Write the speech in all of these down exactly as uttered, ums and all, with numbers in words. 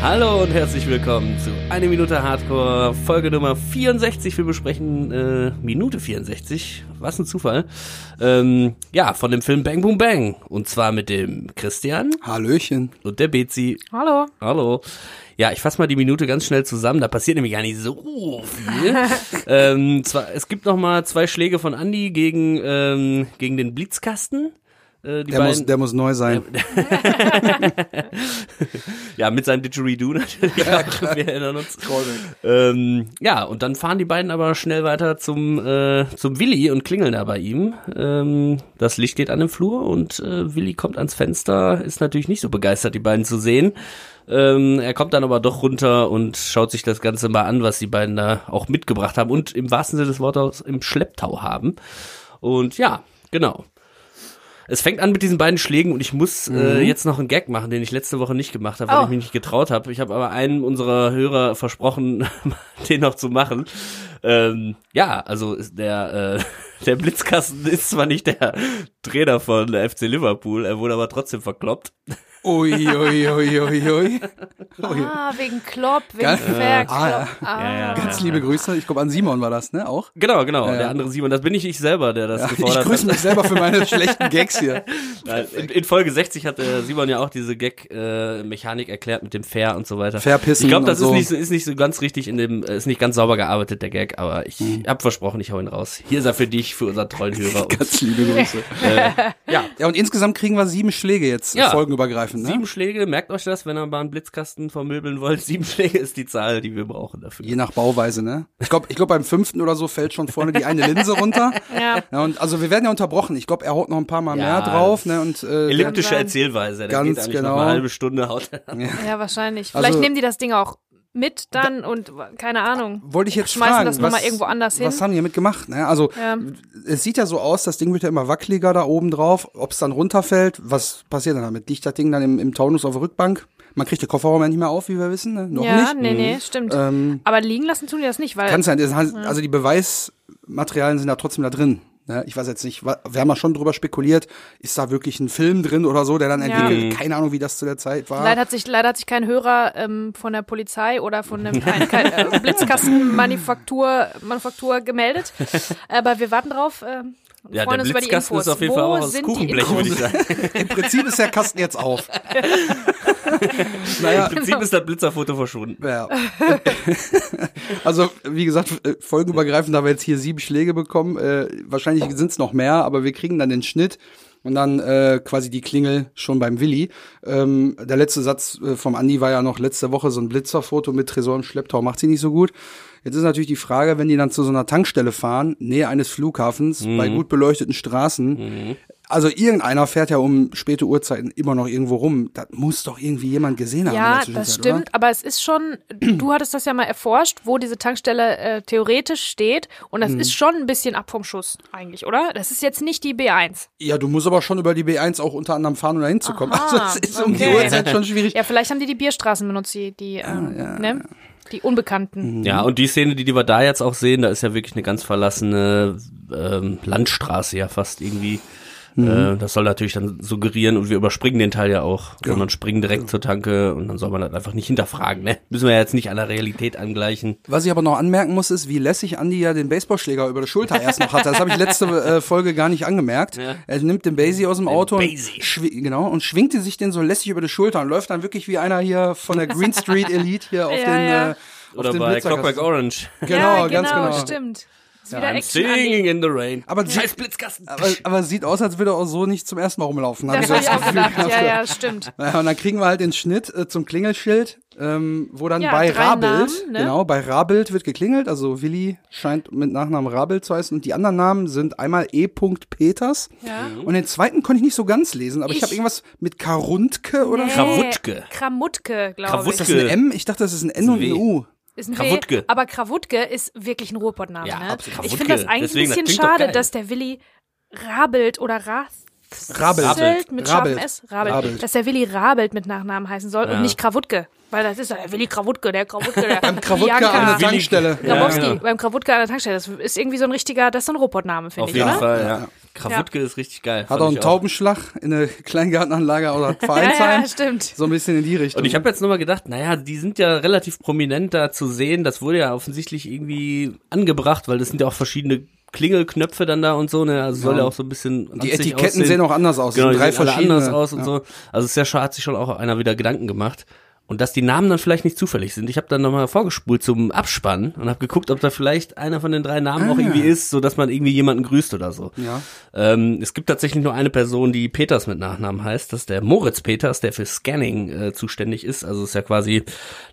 Hallo und herzlich willkommen zu eine Minute Hardcore, Folge Nummer vierundsechzig. Wir besprechen äh, Minute vierundsechzig, was ein Zufall. Ähm, ja, von dem Film Bang Boom Bang. Und zwar mit dem Christian. Hallöchen. Und der Bezi. Hallo. Hallo. Ja, ich fasse mal die Minute ganz schnell zusammen, da passiert nämlich gar nicht so viel. ähm, zwar, es gibt nochmal zwei Schläge von Andi gegen, ähm, gegen den Blitzkasten. Äh, die der, beiden, muss, der muss neu sein. Ja, mit seinem Didgeridoo natürlich. Ja, klar. Wir erinnern uns. Ähm, ja, und dann fahren die beiden aber schnell weiter zum, äh, zum Willi und klingeln da bei ihm. Ähm, das Licht geht an im Flur und äh, Willi kommt ans Fenster, ist natürlich nicht so begeistert, die beiden zu sehen. Ähm, er kommt dann aber doch runter und schaut sich das Ganze mal an, was die beiden da auch mitgebracht haben und im wahrsten Sinne des Wortes im Schlepptau haben. Und ja, genau. Es fängt an mit diesen beiden Schlägen und ich muss äh, jetzt noch einen Gag machen, den ich letzte Woche nicht gemacht habe, weil oh. ich mich nicht getraut habe. Ich habe aber einem unserer Hörer versprochen, den noch zu machen. Ähm, ja, also der, äh, der Blitzkasten ist zwar nicht der Trainer von der F C Liverpool, er wurde aber trotzdem verkloppt. Ui, ui, ui, ui, ui. Ah, wegen Klopp, wegen Verk. Ah, ah. ja, ja, ganz ja, liebe ja. Grüße. Ich glaube, an Simon war das, ne, auch? Genau, genau, ja, ja. Der andere Simon. Das bin nicht ich selber, der das ja, gefordert hat. Ich grüße hat. mich selber für meine schlechten Gags hier. In, in Folge sechzig hat äh, Simon ja auch diese Gag-Mechanik äh, erklärt mit dem Fair und so weiter. Fairpissen. Ich glaube, das ist, so. nicht, ist nicht so ganz richtig in dem, ist nicht ganz sauber gearbeitet, der Gag, aber ich hm. habe versprochen, ich hau ihn raus. Hier ist er für dich, für unseren treuen Hörer. Ganz liebe Grüße. äh, ja. ja, und insgesamt kriegen wir sieben Schläge jetzt, ja. folgenübergreifend. Sieben Schläge, merkt euch das, wenn ihr mal einen Blitzkasten vermöbeln wollt. Sieben Schläge ist die Zahl, die wir brauchen dafür. Je nach Bauweise, ne? Ich glaube, ich glaub, beim fünften oder so fällt schon vorne die eine Linse runter. Ja. Ja, und also wir werden ja unterbrochen. Ich glaube, er haut noch ein paar Mal ja, mehr drauf. Ne? Und, äh, elliptische ja, Erzählweise. Ganz geht genau. Noch eine halbe Stunde haut er. Ja. ja, wahrscheinlich. Vielleicht also, nehmen die das Ding auch mit dann und keine Ahnung. Wollte ich jetzt schmeißen fragen, das nochmal irgendwo anders hin. Was haben die damit gemacht? Ne? Also ja. es sieht ja so aus, das Ding wird ja immer wackeliger da oben drauf. Ob es dann runterfällt, was passiert dann damit? Liegt das Ding dann im, im Taunus auf der Rückbank? Man kriegt den Kofferraum ja nicht mehr auf, wie wir wissen. Ne? Noch ja, nicht. Ja, nee, nee, stimmt. Ähm, Aber liegen lassen tun die das nicht, weil... Kann sein, also die Beweismaterialien sind da trotzdem da drin. Ne? Ich weiß jetzt nicht, wir haben ja schon drüber spekuliert, ist da wirklich ein Film drin oder so, der dann entwickelt, ja. keine Ahnung, wie das zu der Zeit war. Leider hat sich, leider hat sich kein Hörer ähm, von der Polizei oder von der äh, Blitzkastenmanufaktur Manufaktur gemeldet, aber wir warten drauf. Äh, Ja, der Blitzkasten ist auf jeden Fall auch aus Kuchenblech, würde ich sagen. Im Prinzip ist der Kasten jetzt auf. naja, Im Prinzip genau. ist das Blitzerfoto verschwunden. Ja. Also, wie gesagt, folgenübergreifend haben wir jetzt hier sieben Schläge bekommen. Äh, wahrscheinlich sind es noch mehr, aber wir kriegen dann den Schnitt und dann äh, quasi die Klingel schon beim Willi. Ähm, der letzte Satz äh, vom Andi war ja noch letzte Woche so ein Blitzerfoto mit Tresor und Schlepptau. Macht sie nicht so gut. Jetzt ist natürlich die Frage, wenn die dann zu so einer Tankstelle fahren, Nähe eines Flughafens, mhm. bei gut beleuchteten Straßen. Mhm. Also irgendeiner fährt ja um späte Uhrzeiten immer noch irgendwo rum. Das muss doch irgendwie jemand gesehen haben. Ja, in der das stimmt, oder? Aber es ist schon, du hattest das ja mal erforscht, wo diese Tankstelle äh, theoretisch steht. Und das mhm. ist schon ein bisschen ab vom Schuss eigentlich, oder? Das ist jetzt nicht die B eins. Ja, du musst aber schon über die B eins auch unter anderem fahren, um da hinzukommen. Also das ist okay. um die Uhrzeit schon schwierig. Ja, vielleicht haben die die Bierstraßen benutzt, die, die ähm, ja, ja, ne? Ja. Die Unbekannten. Ja, und die Szene, die, die wir da jetzt auch sehen, da ist ja wirklich eine ganz verlassene ähm, Landstraße ja fast irgendwie. Mhm. Äh, das soll natürlich dann suggerieren und wir überspringen den Teil ja auch, ja. sondern springen direkt ja. zur Tanke und dann soll man das einfach nicht hinterfragen. Ne? Müssen wir ja jetzt nicht an der Realität angleichen. Was ich aber noch anmerken muss, ist, wie lässig Andi ja den Baseballschläger über die Schulter erst noch hatte. Das habe ich letzte äh, Folge gar nicht angemerkt. Ja. Er nimmt den Basie aus dem Auto und, schwi- genau, und schwingte sich den so lässig über die Schulter und läuft dann wirklich wie einer hier von der Green Street Elite hier auf ja, den ja. Äh, auf Oder den bei Clockwork Orange. Genau, ja, genau, ganz genau. stimmt. Ja, I'm singing in the rain. Aber scheiß Blitzkasten. Aber, aber sieht aus, als würde er auch so nicht zum ersten Mal rumlaufen. Das habe ich auch gedacht. Ja, ja, stimmt. Ja, und dann kriegen wir halt den Schnitt äh, zum Klingelschild, ähm, wo dann ja, bei Rabild, Namen, ne? genau, bei Rabild wird geklingelt. Also Willi scheint mit Nachnamen Rabild zu heißen. Und die anderen Namen sind einmal E. Peters. Ja. Und den zweiten konnte ich nicht so ganz lesen. Aber ich, ich habe irgendwas mit Krawutke oder nee. Krawutke. Krawutke, glaube ich. Ist das ein M? Ich dachte, das ist ein N ist ein und ein U. Ist ein Krawutke. W, aber Krawutke ist wirklich ein Ruhrpottname. Ja, ne? Ich finde das eigentlich Deswegen, ein bisschen das schade, dass der Willi Rabild oder Rath Rabild. Rabild. mit Rabild. scharfem S, Rabild. Rabild. dass der Willi Rabild mit Nachnamen heißen soll ja. und nicht Krawutke. Weil das ist ja der Willi Krawutke, der Krawutke, der beim Krawutke an der Tankstelle. Grabowski, ja, ja. Beim Krawutke an der Tankstelle. Das ist irgendwie so ein richtiger, das ist so ein Robotname, finde ich, oder? Auf jeden Fall, ja. Krawutke ja. ist richtig geil. Hat auch einen Taubenschlag in der Kleingartenanlage oder Vereinsheim. Ja, ja, stimmt. So ein bisschen in die Richtung. Und ich habe jetzt nochmal gedacht, naja, die sind ja relativ prominent da zu sehen. Das wurde ja offensichtlich irgendwie angebracht, weil das sind ja auch verschiedene Klingelknöpfe dann da und so, ne, also soll ja, ja auch so ein bisschen die Etiketten aussehen. Sehen auch anders aus. Genau, die drei sehen verschiedene. Alle anders aus und ja. so. Also es ist ja schon, hat sich schon auch einer wieder Gedanken gemacht. Und dass die Namen dann vielleicht nicht zufällig sind. Ich habe dann nochmal vorgespult zum Abspann und habe geguckt, ob da vielleicht einer von den drei Namen ah. auch irgendwie ist, so dass man irgendwie jemanden grüßt oder so. Ja. Ähm, es gibt tatsächlich nur eine Person, die Peters mit Nachnamen heißt. Das ist der Moritz Peters, der für Scanning äh, zuständig ist. Also ist ja quasi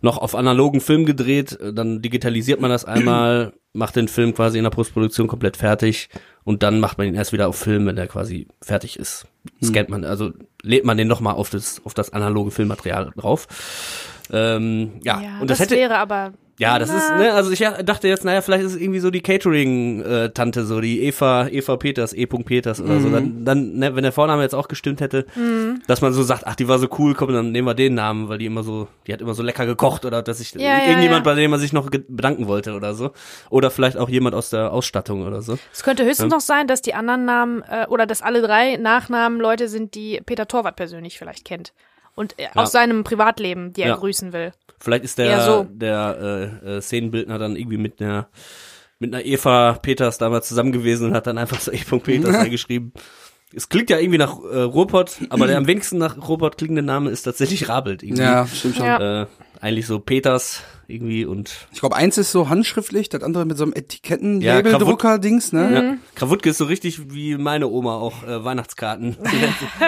noch auf analogen Film gedreht. Dann digitalisiert man das einmal, macht den Film quasi in der Postproduktion komplett fertig und dann macht man ihn erst wieder auf Film, wenn der quasi fertig ist. Scannt man, also lädt man den nochmal auf das auf das analoge Filmmaterial drauf. Ähm, ja. ja, und das, das hätte, wäre aber... Ja, das ist, ne, also ich dachte jetzt, naja, vielleicht ist es irgendwie so die Catering-Tante, so die Eva, Eva Peters, E. Peters oder mhm. so, dann, dann, ne, wenn der Vorname jetzt auch gestimmt hätte, mhm. dass man so sagt, ach, die war so cool, komm, dann nehmen wir den Namen, weil die immer so, die hat immer so lecker gekocht oder dass sich ja, irgendjemand, ja, ja. bei dem man sich noch bedanken wollte oder so. Oder vielleicht auch jemand aus der Ausstattung oder so. Es könnte höchstens ja. noch sein, dass die anderen Namen, äh, oder dass alle drei Nachnamen Leute sind, die Peter Torwart persönlich vielleicht kennt. Und ja. aus seinem Privatleben, die er ja. grüßen will. Vielleicht ist der, so. der äh, äh, Szenenbildner dann irgendwie mit einer mit einer Eva Peters damals zusammen gewesen und hat dann einfach so E. Peters eingeschrieben. Es klingt ja irgendwie nach äh, Ruhrpott, aber der am wenigsten nach Ruhrpott klingende Name ist tatsächlich Rabild. Irgendwie. Ja, stimmt schon. Ja. Äh, eigentlich so Peters irgendwie und... Ich glaube, eins ist so handschriftlich, das andere mit so einem Etiketten-Label-Drucker-Dings, ne? Ja. Krawutke ist so richtig wie meine Oma auch äh, Weihnachtskarten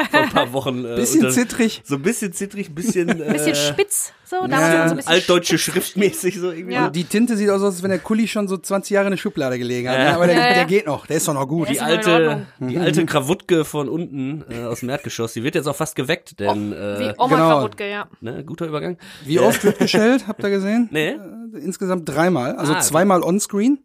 vor ein paar Wochen. Äh, bisschen dann, zittrig. So ein bisschen zittrig, ein bisschen... Äh, bisschen spitz, so. Ja. Damals so ein bisschen altdeutsche spitz. Schriftmäßig so irgendwie. Ja. Und die Tinte sieht aus, als wenn der Kuli schon so zwanzig Jahre in der Schublade gelegen hat. Ja. Ne? Aber der, ja, ja. der geht noch, der ist doch noch gut. Die alte, die alte Krawutke von unten äh, aus dem Erdgeschoss, die wird jetzt auch fast geweckt, denn... Äh, wie Oma genau. Krawutke, ja. Ne? Guter Übergang. Wie oft wird geschellt, habt ihr gesehen? Nee. Äh, insgesamt dreimal, also ah, zweimal okay. on-screen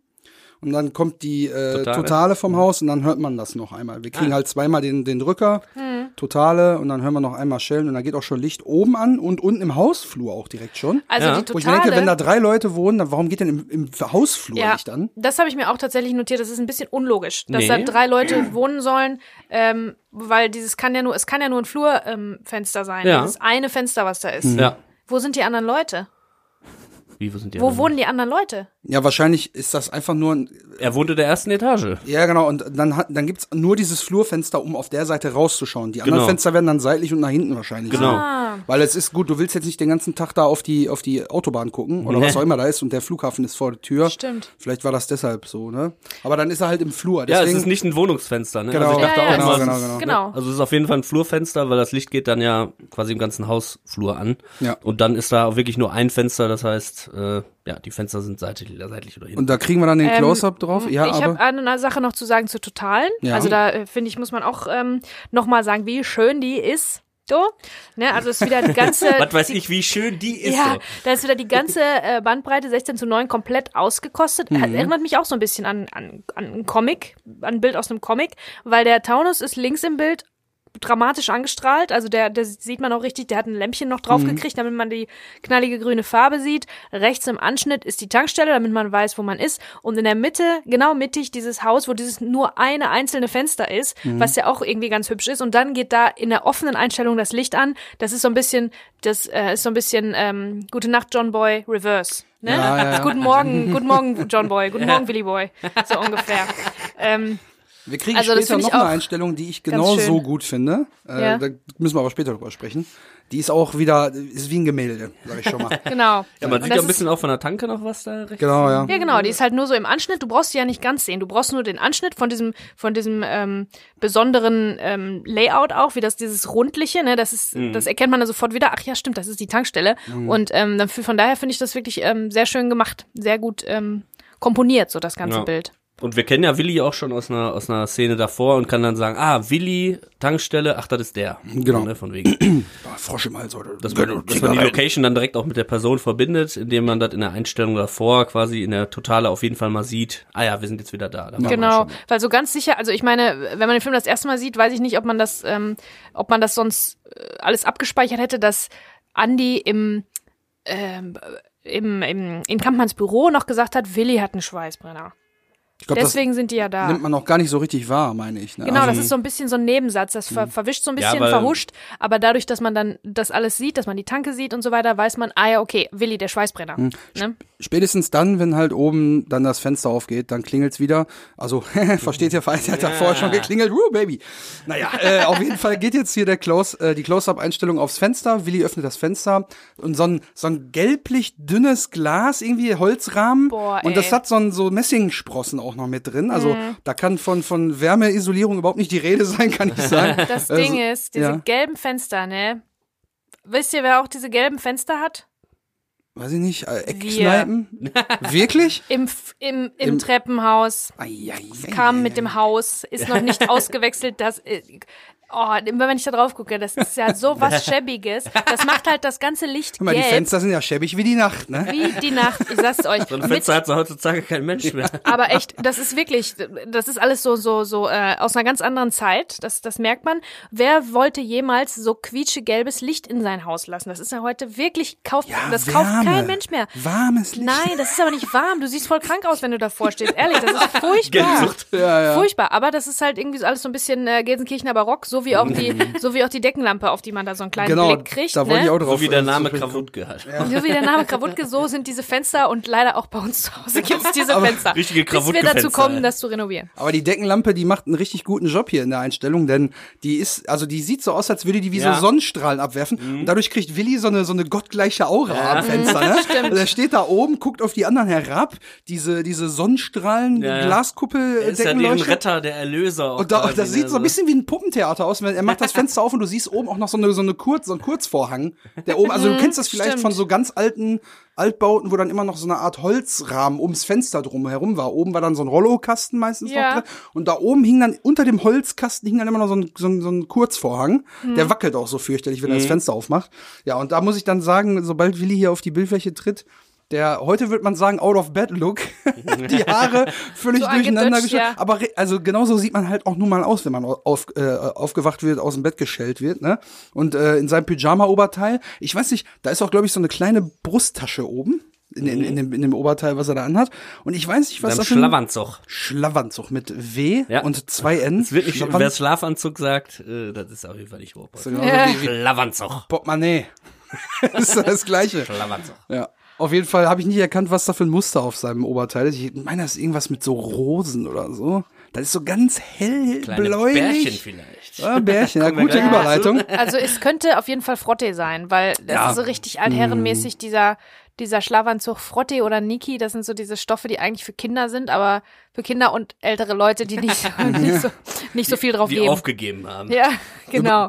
und dann kommt die äh, Totale. Totale vom Haus und dann hört man das noch einmal. Wir kriegen ah. halt zweimal den, den Drücker, hm. Totale und dann hören wir noch einmal schellen und dann geht auch schon Licht oben an und unten im Hausflur auch direkt schon. Also ja. die Totale, wo ich mir denke, wenn da drei Leute wohnen, dann warum geht denn im, im Hausflur ja, Licht an? Das habe ich mir auch tatsächlich notiert, das ist ein bisschen unlogisch, dass nee. da drei Leute wohnen sollen, ähm, weil dieses kann ja nur, es kann ja nur ein Flurfenster ähm, sein, ja. das ist eine Fenster, was da ist. Ja. Wo sind die anderen Leute? Wie, wo sind die wo wohnen die anderen Leute? Ja, wahrscheinlich ist das einfach nur ein... Er wohnte der ersten Etage. Ja, genau. Und dann, hat, dann gibt es nur dieses Flurfenster, um auf der Seite rauszuschauen. Die anderen genau. Fenster werden dann seitlich und nach hinten wahrscheinlich. Genau. Ah. Weil es ist gut, du willst jetzt nicht den ganzen Tag da auf die, auf die Autobahn gucken oder nee. was auch immer da ist und der Flughafen ist vor der Tür. Stimmt. Vielleicht war das deshalb so, ne? Aber dann ist er halt im Flur. Deswegen, ja, es ist nicht ein Wohnungsfenster, ne? Genau. Also ich dachte ja, ja, auch genau, genau, genau. genau. Also es ist auf jeden Fall ein Flurfenster, weil das Licht geht dann ja quasi im ganzen Hausflur an. Ja. Und dann ist da auch wirklich nur ein Fenster, das heißt... Äh, ja, die Fenster sind seitlich, seitlich oder hinten. Und da kriegen wir dann den ähm, Close-Up drauf. Ja, ich habe eine Sache noch zu sagen zur Totalen. Ja. Also da, finde ich, muss man auch ähm, nochmal sagen, wie schön die ist. So, ne, also ist wieder die ganze... Was weiß die, ich, wie schön die ist. Ja, so. Da ist wieder die ganze äh, Bandbreite sechzehn zu neun komplett ausgekostet. Mhm. Das erinnert mich auch so ein bisschen an, an, an einen Comic, an ein Bild aus einem Comic, weil der Taunus ist links im Bild dramatisch angestrahlt, also der, der sieht man auch richtig, der hat ein Lämpchen noch drauf mhm. gekriegt, damit man die knallige grüne Farbe sieht. Rechts im Anschnitt ist die Tankstelle, damit man weiß, wo man ist. Und in der Mitte, genau mittig, dieses Haus, wo dieses nur eine einzelne Fenster ist, mhm. was ja auch irgendwie ganz hübsch ist. Und dann geht da in der offenen Einstellung das Licht an. Das ist so ein bisschen, das äh, ist so ein bisschen ähm, Gute Nacht, John Boy, Reverse. Ne? Ja, ja, ja. Guten Morgen, guten Morgen, John Boy, guten ja. Morgen, Willy Boy. So ungefähr. ähm, Wir kriegen also später noch eine Einstellung, die ich genau so gut finde. Äh, ja. Da müssen wir aber später drüber sprechen. Die ist auch wieder, ist wie ein Gemälde, sag ich schon mal. Genau. Ja, man sieht ja ein bisschen auch von der Tanke noch was da rechts. Genau, ja. Ja, genau, die ist halt nur so im Anschnitt. Du brauchst sie ja nicht ganz sehen. Du brauchst nur den Anschnitt von diesem, von diesem ähm, besonderen ähm, Layout auch, wie das dieses Rundliche, ne? Das ist, mhm. das erkennt man dann sofort wieder. Ach ja, stimmt, das ist die Tankstelle. Mhm. Und ähm, dann von daher finde ich das wirklich ähm, sehr schön gemacht, sehr gut ähm, komponiert, so das ganze ja. Bild. Und wir kennen ja Willi auch schon aus einer, aus einer Szene davor und kann dann sagen, ah, Willi, Tankstelle, ach, das ist der. Genau. Ne, von wegen. Frosch im Hals, oder? Dass man, dass man die Location dann direkt auch mit der Person verbindet, indem man das in der Einstellung davor quasi in der Totale auf jeden Fall mal sieht, ah ja, wir sind jetzt wieder da. da genau, weil so ganz sicher, also ich meine, wenn man den Film das erste Mal sieht, weiß ich nicht, ob man das, ähm, ob man das sonst äh, alles abgespeichert hätte, dass Andi im ähm, im, im, in Kampmanns Büro noch gesagt hat, Willi hat einen Schweißbrenner. Ich glaub, deswegen sind die ja da. Nimmt man auch gar nicht so richtig wahr, meine ich. Ne? Genau, also, das ist so ein bisschen so ein Nebensatz, das ver- verwischt so ein bisschen, ja, weil, verhuscht, aber dadurch, dass man dann das alles sieht, dass man die Tanke sieht und so weiter, weiß man, ah ja, okay, Willi, der Schweißbrenner. Ne? Spätestens dann, wenn halt oben dann das Fenster aufgeht, dann klingelt's wieder. Also, versteht ihr, falls er hat ja. davor schon geklingelt, woo, baby. Naja, äh, auf jeden Fall geht jetzt hier der Close, äh, die Close-Up-Einstellung aufs Fenster, Willi öffnet das Fenster und so ein, so ein gelblich dünnes Glas, irgendwie Holzrahmen. Boah, und das hat so ein so Messingsprossen auch noch mit drin, also mhm. da kann von, von Wärmeisolierung überhaupt nicht die Rede sein, kann ich sagen. Das also, Ding ist, diese ja. gelben Fenster, ne? Wisst ihr, wer auch diese gelben Fenster hat? Weiß ich nicht, äh, Eckkneipen? Wirklich? Im, im, im, Im Treppenhaus. Ai, ai, ai, kam ai, ai, mit dem Haus, ist noch nicht ausgewechselt, das... Äh, oh, immer wenn ich da drauf gucke, das ist ja so was Schäbiges. Das macht halt das ganze Licht gelb. Die Fenster sind ja schäbig wie die Nacht, ne? Wie die Nacht, ich sag's euch. So ein Fenster hat so heutzutage kein Mensch mehr. Aber echt, das ist wirklich, das ist alles so so so äh, aus einer ganz anderen Zeit. Das das merkt man. Wer wollte jemals so quietschegelbes Licht in sein Haus lassen? Das ist ja heute wirklich, kauft, ja, das Wärme. Kauft kein Mensch mehr. Warmes Licht. Nein, das ist aber nicht warm. Du siehst voll krank aus, wenn du davor stehst. Ehrlich, das ist furchtbar. Ja, ja. Furchtbar. Aber das ist halt irgendwie so alles so ein bisschen äh, Gelsenkirchener Barock, so wie auch die, so wie auch die Deckenlampe, auf die man da so einen kleinen genau, Blick kriegt. Da wollte ich auch drauf, so wie der Name so Krawutke hat. Ja. So wie der Name Krawutke, so sind diese Fenster und leider auch bei uns zu Hause gibt es diese Fenster. Richtige Krawutke. Bis wir dazu kommen, Fenster, das zu renovieren. Aber die Deckenlampe, die macht einen richtig guten Job hier in der Einstellung, denn die ist, also die sieht so aus, als würde die wie ja. so Sonnenstrahlen abwerfen mhm. und dadurch kriegt Willi so eine, so eine gottgleiche Aura ja. am Fenster. Ne? Stimmt. Der steht da oben, guckt auf die anderen herab, diese, diese Sonnenstrahlen, ja. Glaskuppel, ist ja der Retter, der Erlöser. Und da, das sieht so ein bisschen wie ein Puppentheater aus. Er macht das Fenster auf und du siehst oben auch noch so, eine, so, eine Kurz, so einen Kurzvorhang. Der oben, also du kennst das vielleicht Stimmt. von so ganz alten Altbauten, wo dann immer noch so eine Art Holzrahmen ums Fenster drumherum war. Oben war dann so ein Rollokasten meistens ja. noch drin. Und da oben hing dann, unter dem Holzkasten hing dann immer noch so ein, so ein, so ein Kurzvorhang. Mhm. Der wackelt auch so fürchterlich, wenn mhm. er das Fenster aufmacht. Ja, und da muss ich dann sagen, sobald Willi hier auf die Bildfläche tritt, der, heute würde man sagen, Out-of-Bed-Look. Die Haare völlig so durcheinander geschüttet. Ja. Aber re- also genauso sieht man halt auch nun mal aus, wenn man auf, äh, aufgewacht wird, aus dem Bett geschellt wird. Ne? Und äh, in seinem Pyjama-Oberteil, ich weiß nicht, da ist auch, glaube ich, so eine kleine Brusttasche oben. In, in, in, dem, in dem Oberteil, was er da anhat. Und ich weiß nicht, was das ist. Schlafanzug. Schlafanzug mit W ja. und zwei N. Das wird nicht, wer Schlafanzug sagt, äh, das ist auch völlig Oberteil. So genau ja. Schlafanzug. Portemonnaie. Ist das Gleiche. Schlafanzug. Ja. Auf jeden Fall habe ich nicht erkannt, was da für ein Muster auf seinem Oberteil ist. Ich meine, das ist irgendwas mit so Rosen oder so. Das ist so ganz hellbläulich. Bärchen vielleicht. Ja, Bärchen, ja, gute Überleitung. Dazu. Also es könnte auf jeden Fall Frotte sein, weil das ja. ist so richtig altherrenmäßig, dieser, dieser Schlafanzug Frotte oder Niki. Das sind so diese Stoffe, die eigentlich für Kinder sind, aber für Kinder und ältere Leute, die nicht, nicht, so, nicht so viel drauf die, die geben. Die aufgegeben haben. Ja, genau.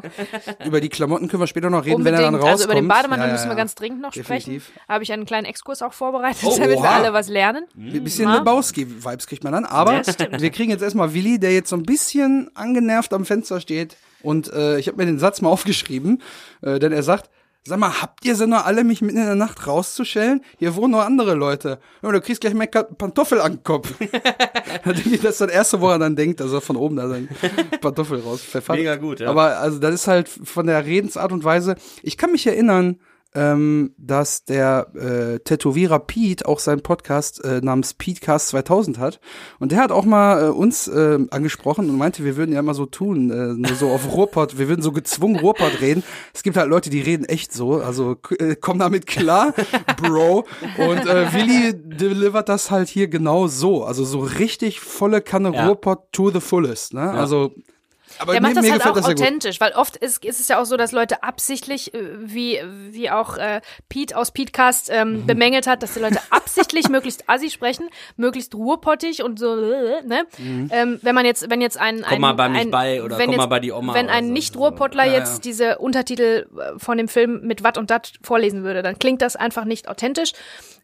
Über, über die Klamotten können wir später noch reden, unbedingt, wenn er dann rauskommt. Also über den Bademantel ja, ja, ja. müssen wir ganz dringend noch Definitiv. sprechen. Da habe ich einen kleinen Exkurs auch vorbereitet, oh, damit wir alle was lernen. Ein bisschen Lebowski-Vibes kriegt man dann. Aber ja, wir kriegen jetzt erstmal Willi, der jetzt so ein bisschen angenervt am Fenster steht. Und äh, ich habe mir den Satz mal aufgeschrieben, äh, denn er sagt, sag mal, habt ihr so noch alle, mich mitten in der Nacht rauszuschellen? Hier wohnen noch andere Leute. Ja, du kriegst gleich mehr Pantoffel an den Kopf. Das ist das Erste, woran er dann denkt, also von oben da sein Pantoffel rauspfeffert. Mega gut, ja. Aber also das ist halt von der Redensart und Weise. Ich kann mich erinnern, ähm, dass der äh, Tätowierer Pete auch seinen Podcast äh, namens Petzcast zweitausend hat. Und der hat auch mal äh, uns äh, angesprochen und meinte, wir würden ja immer so tun, äh, nur so auf Ruhrpott, wir würden so gezwungen Ruhrpott reden. Es gibt halt Leute, die reden echt so, also äh, komm damit klar, Bro. Und äh, Willi delivert das halt hier genau so, also so richtig volle Kanne ja. Ruhrpott to the fullest, ne? Ja. Also aber der macht das halt auch authentisch, weil oft ist, ist es ja auch so, dass Leute absichtlich, wie, wie auch äh, Pete aus Petzcast ähm, mhm. bemängelt hat, dass die Leute absichtlich möglichst assi sprechen, möglichst ruhrpottig und so, ne? Mhm. Ähm, wenn man jetzt, wenn jetzt ein, ein komm mal bei mich ein, bei oder komm jetzt, mal bei die Oma. Wenn ein so, Nicht-Ruhrpottler so. ja, ja. jetzt diese Untertitel von dem Film mit Watt und Dat vorlesen würde, dann klingt das einfach nicht authentisch.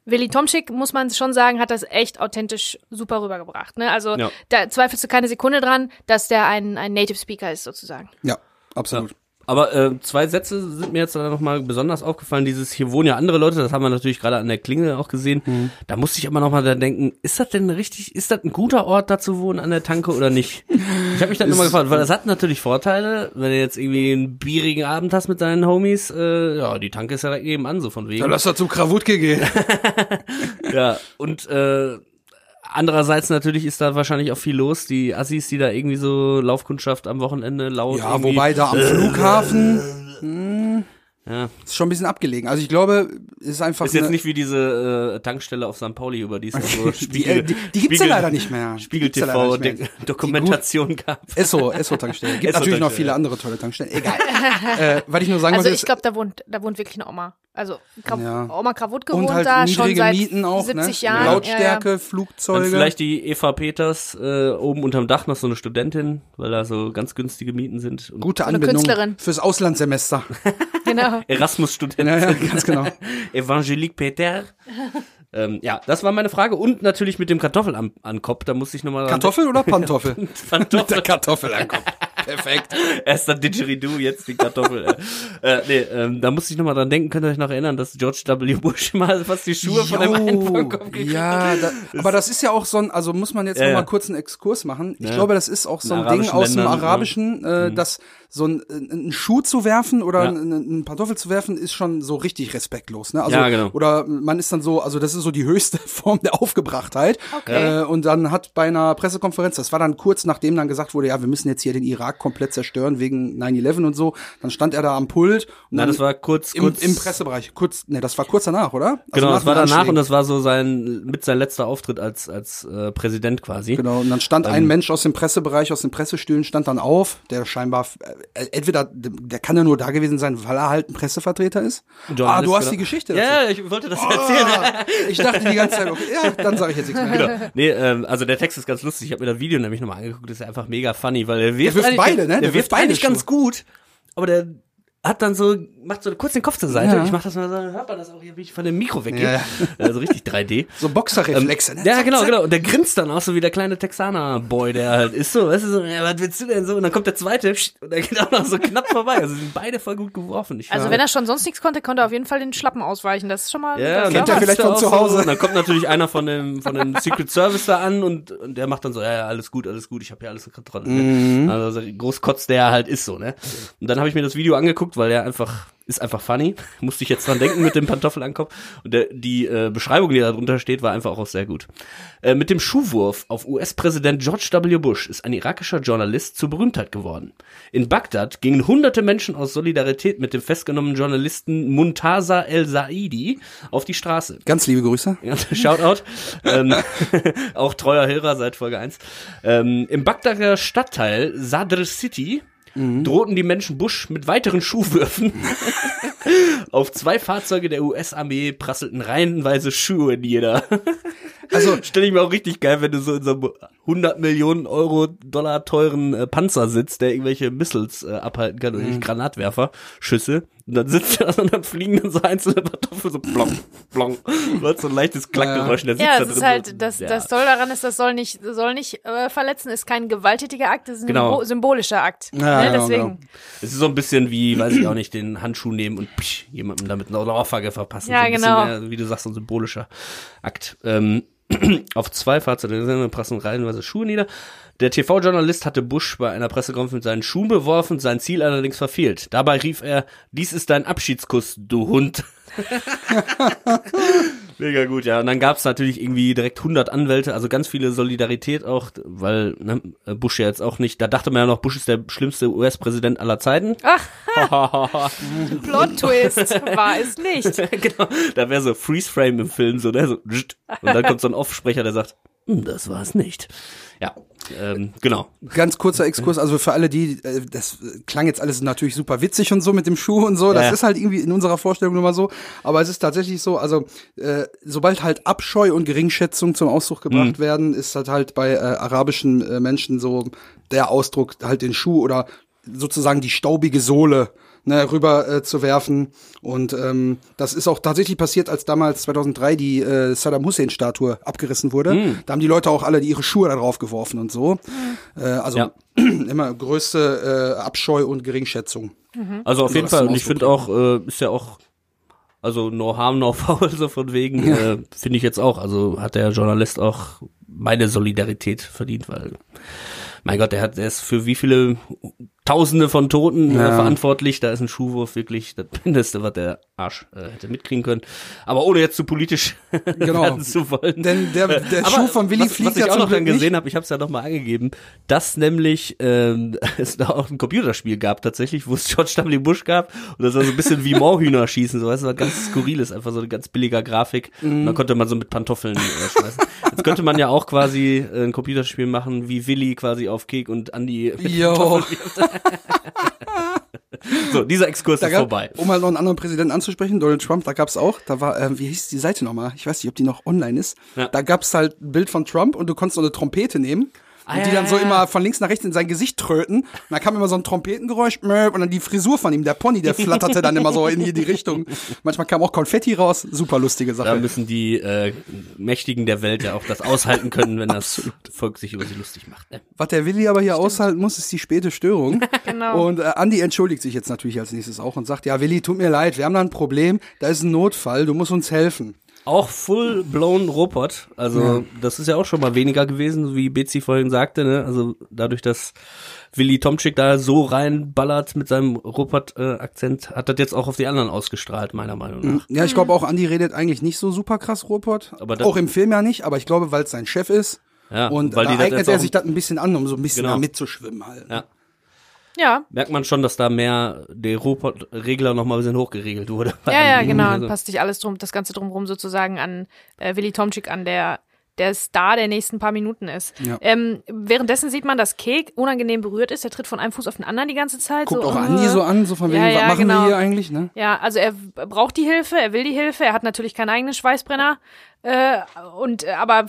Willi Thomczyk, muss man schon sagen, hat das echt authentisch super rübergebracht. Ne? Also ja. da zweifelst du keine Sekunde dran, dass der ein, ein Native Speaker ist sozusagen. Ja, absolut. Ja. Aber äh, zwei Sätze sind mir jetzt nochmal besonders aufgefallen. Dieses, hier wohnen ja andere Leute, das haben wir natürlich gerade an der Klingel auch gesehen. Mhm. Da musste ich immer nochmal dann denken, ist das denn richtig, ist das ein guter Ort, da zu wohnen an der Tanke oder nicht? Ich habe mich dann immer gefragt, weil das hat natürlich Vorteile, wenn du jetzt irgendwie einen bierigen Abend hast mit deinen Homies. Äh, ja, die Tanke ist ja direkt nebenan, so von wegen. Dann lass doch zum Krawutke gehen. Ja, und äh, andererseits natürlich ist da wahrscheinlich auch viel los, die Assis, die da irgendwie so Laufkundschaft am Wochenende laut. Ja, wobei da am äh, Flughafen äh, ja. ist schon ein bisschen abgelegen. Also ich glaube, es ist einfach Ist jetzt nicht wie diese äh, Tankstelle auf Sankt Pauli, über die es so Spiegel, die, die, die gibt's Spiegel, ja leider nicht mehr. Spiegel T V mehr. Dokumentation gab. Esso, Esso Tankstelle. Gibt Esso natürlich Tankstelle. Noch viele andere tolle Tankstellen. Egal. äh, weil ich nur sagen Also was ich glaube, da wohnt da wohnt wirklich eine Oma. Also Krav- ja. Oma Krawutke wohnt halt da schon seit Mieten auch, siebzig ne? Jahren. Lautstärke, ja, ja. Flugzeuge. Dann vielleicht die E. Peters äh, oben unterm Dach noch so eine Studentin, weil da so ganz günstige Mieten sind. Und gute Anbindung fürs Auslandssemester. Genau. Erasmus-Studentin. Ja, ja, ganz genau. Evangelique Peter. ähm, ja, das war meine Frage. Und natürlich mit dem Kartoffel am, am Kopf. Da musste ich nochmal. Kartoffel oder Pantoffel? Pantoffel. Mit der Kartoffel am Kopf. Perfekt. Erst der Didgeridoo, jetzt die Kartoffel. äh, nee, ähm, da musste ich nochmal dran denken, könnt ihr euch noch erinnern, dass George W. Bush mal fast die Schuhe jo, von einem einen vom Kopf gekriegt hat. Ja, da, aber das ist ja auch so ein, also muss man jetzt ja, nochmal ja. kurz einen Exkurs machen. Ich ja. glaube, das ist auch so ein Ding aus Ländern, dem Arabischen, ja. äh, dass so ein, einen Schuh zu werfen oder ja. einen, einen Pantoffel zu werfen, ist schon so richtig respektlos. Ne? Also, ja, genau. Oder man ist dann so, also das ist so die höchste Form der Aufgebrachtheit. Okay. Äh, und dann hat bei einer Pressekonferenz, das war dann kurz nachdem dann gesagt wurde, ja, wir müssen jetzt hier den Irak komplett zerstören wegen neun elf und so. Dann stand er da am Pult. Und Na, das war kurz, im, kurz im Pressebereich. Kurz, ne, das war kurz danach, oder? Also genau, das war danach und das war so sein mit sein letzter Auftritt als als äh, Präsident quasi. Genau. Und dann stand ähm, ein Mensch aus dem Pressebereich, aus den Pressestühlen, stand dann auf, der scheinbar äh, entweder der kann ja nur da gewesen sein, weil er halt ein Pressevertreter ist. Journalist, ah, du hast genau. die Geschichte. Dazu. Ja, ich wollte das oh, erzählen. Ich dachte die ganze Zeit, okay, ja, dann sage ich jetzt nichts mehr. Genau. Nee, ähm, also der Text ist ganz lustig. Ich habe mir das Video nämlich nochmal angeguckt. Das ist ja einfach mega funny, weil er wirft. Der wirft beide, ne? Der, der wirft beide ganz gut, aber der hat dann so, macht so kurz den Kopf zur Seite. Ja. Ich mach das mal so, hört man das auch hier, wie ich von dem Mikro weggehe. Ja. Also richtig drei D. So Boxerreflexe, ne? Ja, genau, genau. Und der grinst dann auch so wie der kleine Texaner-Boy, der halt ist so, weißt du, so, ja, was willst du denn so? Und dann kommt der zweite, und der geht auch noch so knapp vorbei. Also sind beide voll gut geworfen. Ich also war, wenn er schon sonst nichts konnte, konnte er auf jeden Fall den Schlappen ausweichen. Das ist schon mal... Ja, kennt er vielleicht von zu Hause. So. Und dann kommt natürlich einer von dem, von dem Secret Service da an und, und der macht dann so, ja, ja, alles gut, alles gut, ich habe hier alles in Kontrolle. Mhm. Also Großkotz, der halt ist so, ne? Und dann habe ich mir das Video angeguckt, weil er einfach, ist einfach funny. Musste ich jetzt dran denken mit dem Pantoffel am Kopf. Und der, die äh, Beschreibung, die da drunter steht, war einfach auch sehr gut. Äh, mit dem Schuhwurf auf U S-Präsident George W. Bush ist ein irakischer Journalist zur Berühmtheit geworden. In Bagdad gingen hunderte Menschen aus Solidarität mit dem festgenommenen Journalisten Muntadhar al-Zaidi auf die Straße. Ganz liebe Grüße. Shoutout. ähm, auch treuer Hörer seit Folge eins. Ähm, im Bagdader Stadtteil Sadr City Mhm. drohten die Menschen Bush mit weiteren Schuhwürfen. Auf zwei Fahrzeuge der U S-Armee prasselten reihenweise Schuhe nieder. Also stelle ich mir auch richtig geil, wenn du so in so einem hundert Millionen Euro Dollar teuren äh, Panzer sitzt, der irgendwelche Missiles äh, abhalten kann, oder mhm. Granatwerfer, Schüsse. Und dann sitzt er und dann fliegen dann so einzelne Kartoffeln so plong, plong. Du hast so ein leichtes Klackgeräusch. Ja, ja, das da ist halt, so, das, ja. das Tolle daran ist, das soll nicht, soll nicht äh, verletzen, ist kein gewalttätiger Akt, das ist ein genau. symbolischer Akt. Ja, ja, deswegen. Genau. Es ist so ein bisschen wie, weiß ich auch nicht, den Handschuh nehmen und psch, jemandem damit eine Ohrfeige verpassen. Ja, so ein genau. bisschen mehr, wie du sagst, so ein symbolischer Akt. Ähm, auf zwei Fahrzeuge prassen reihenweise Schuhe nieder. Der T V-Journalist hatte Bush bei einer Pressekonferenz mit seinen Schuhen beworfen, sein Ziel allerdings verfehlt. Dabei rief er, dies ist dein Abschiedskuss, du Hund. Mega gut, ja. Und dann gab's natürlich irgendwie direkt hundert Anwälte, also ganz viele Solidarität auch, weil ne, Bush ja jetzt auch nicht, da dachte man ja noch, Bush ist der schlimmste U S-Präsident aller Zeiten. Ach, Plot-Twist war es nicht. Genau, da wäre so Freeze-Frame im Film, so, ne, so, und dann kommt so ein Offsprecher, der sagt, das war es nicht. Ja, ähm, genau. Ganz kurzer Exkurs, also für alle die, das klang jetzt alles natürlich super witzig und so mit dem Schuh und so, das ja. ist halt irgendwie in unserer Vorstellung nur mal so, aber es ist tatsächlich so, also äh, sobald halt Abscheu und Geringschätzung zum Ausdruck gebracht mhm. werden, ist halt halt bei äh, arabischen äh, Menschen so der Ausdruck, halt den Schuh oder sozusagen die staubige Sohle ne, rüber äh, zu werfen. Und ähm, das ist auch tatsächlich passiert, als damals zweitausenddrei die äh, Saddam Hussein-Statue abgerissen wurde. Mhm. Da haben die Leute auch alle ihre Schuhe da drauf geworfen und so. Mhm. Äh, also ja. Immer größte äh, Abscheu und Geringschätzung. Mhm. Also auf jeden Fall. Und ich finde auch, äh, ist ja auch, also no harm, no foul, so von wegen, ja. äh, finde ich jetzt auch. Also hat der Journalist auch meine Solidarität verdient, weil, mein Gott, der hat, der ist für wie viele Tausende von Toten ja. äh, verantwortlich. Da ist ein Schuhwurf wirklich das Mindeste, was der Arsch äh, hätte mitkriegen können. Aber ohne jetzt zu politisch genau. werden zu wollen. Denn der, der Schuh von Willi was, fliegt was ja was ich auch noch dann gesehen habe, ich habe es ja noch mal angegeben, dass nämlich ähm, es da auch ein Computerspiel gab tatsächlich, wo es George W. Bush gab. Und das war so ein bisschen wie Moorhühner schießen. So, weißt du, was ganz Skurriles. Einfach so eine ganz billiger Grafik. Mhm. Und dann konnte man so mit Pantoffeln äh, schmeißen. Jetzt könnte man ja auch quasi äh, ein Computerspiel machen, wie Willi quasi auf Kek und Andi mit Pantoffeln wirft. So, dieser Exkurs da ist gab, vorbei. Um halt noch einen anderen Präsidenten anzusprechen, Donald Trump, da gab's auch, da war, äh, wie hieß die Seite nochmal? Ich weiß nicht, ob die noch online ist. Ja. Da gab's halt ein Bild von Trump und du konntest so eine Trompete nehmen. Und ah, die dann so immer von links nach rechts in sein Gesicht tröten. Und dann kam immer so ein Trompetengeräusch. Und dann die Frisur von ihm, der Pony, der flatterte dann immer so in die Richtung. Manchmal kam auch Konfetti raus. Super lustige Sache. Da müssen die äh, Mächtigen der Welt ja auch das aushalten können, wenn das Volk sich über sie lustig macht. Ne? Was der Willi aber hier Stimmt. aushalten muss, ist die späte Störung. Genau. Und äh, Andi entschuldigt sich jetzt natürlich als nächstes auch und sagt, ja Willi, tut mir leid, wir haben da ein Problem. Da ist ein Notfall, du musst uns helfen. Auch full-blown Robot, also ja. das ist ja auch schon mal weniger gewesen, wie Betsy vorhin sagte, ne? Also dadurch, dass Willi Thomczyk da so reinballert mit seinem Robot-Akzent, äh, hat das jetzt auch auf die anderen ausgestrahlt, meiner Meinung nach. Ja, ich glaube auch, Andi redet eigentlich nicht so super krass Robot, aber das, auch im Film ja nicht, aber ich glaube, weil es sein Chef ist ja, und weil da eignet er sich das ein bisschen an, um so ein bisschen genau. mitzuschwimmen halt. Ja. Ja. Merkt man schon, dass da mehr der Robotregler noch mal ein bisschen hochgeregelt wurde. Ja, ja, genau. Und passt sich alles drum, das Ganze drumherum sozusagen an äh, Willi Thomczyk an, der der Star der nächsten paar Minuten ist. Ja. Ähm, währenddessen sieht man, dass Kek unangenehm berührt ist. Er tritt von einem Fuß auf den anderen die ganze Zeit. Guckt so, auch uh, Andi so an, so von wegen, ja, ja, was machen genau. wir hier eigentlich? Ne? Ja, also er braucht die Hilfe, er will die Hilfe, er hat natürlich keinen eigenen Schweißbrenner. Äh, und aber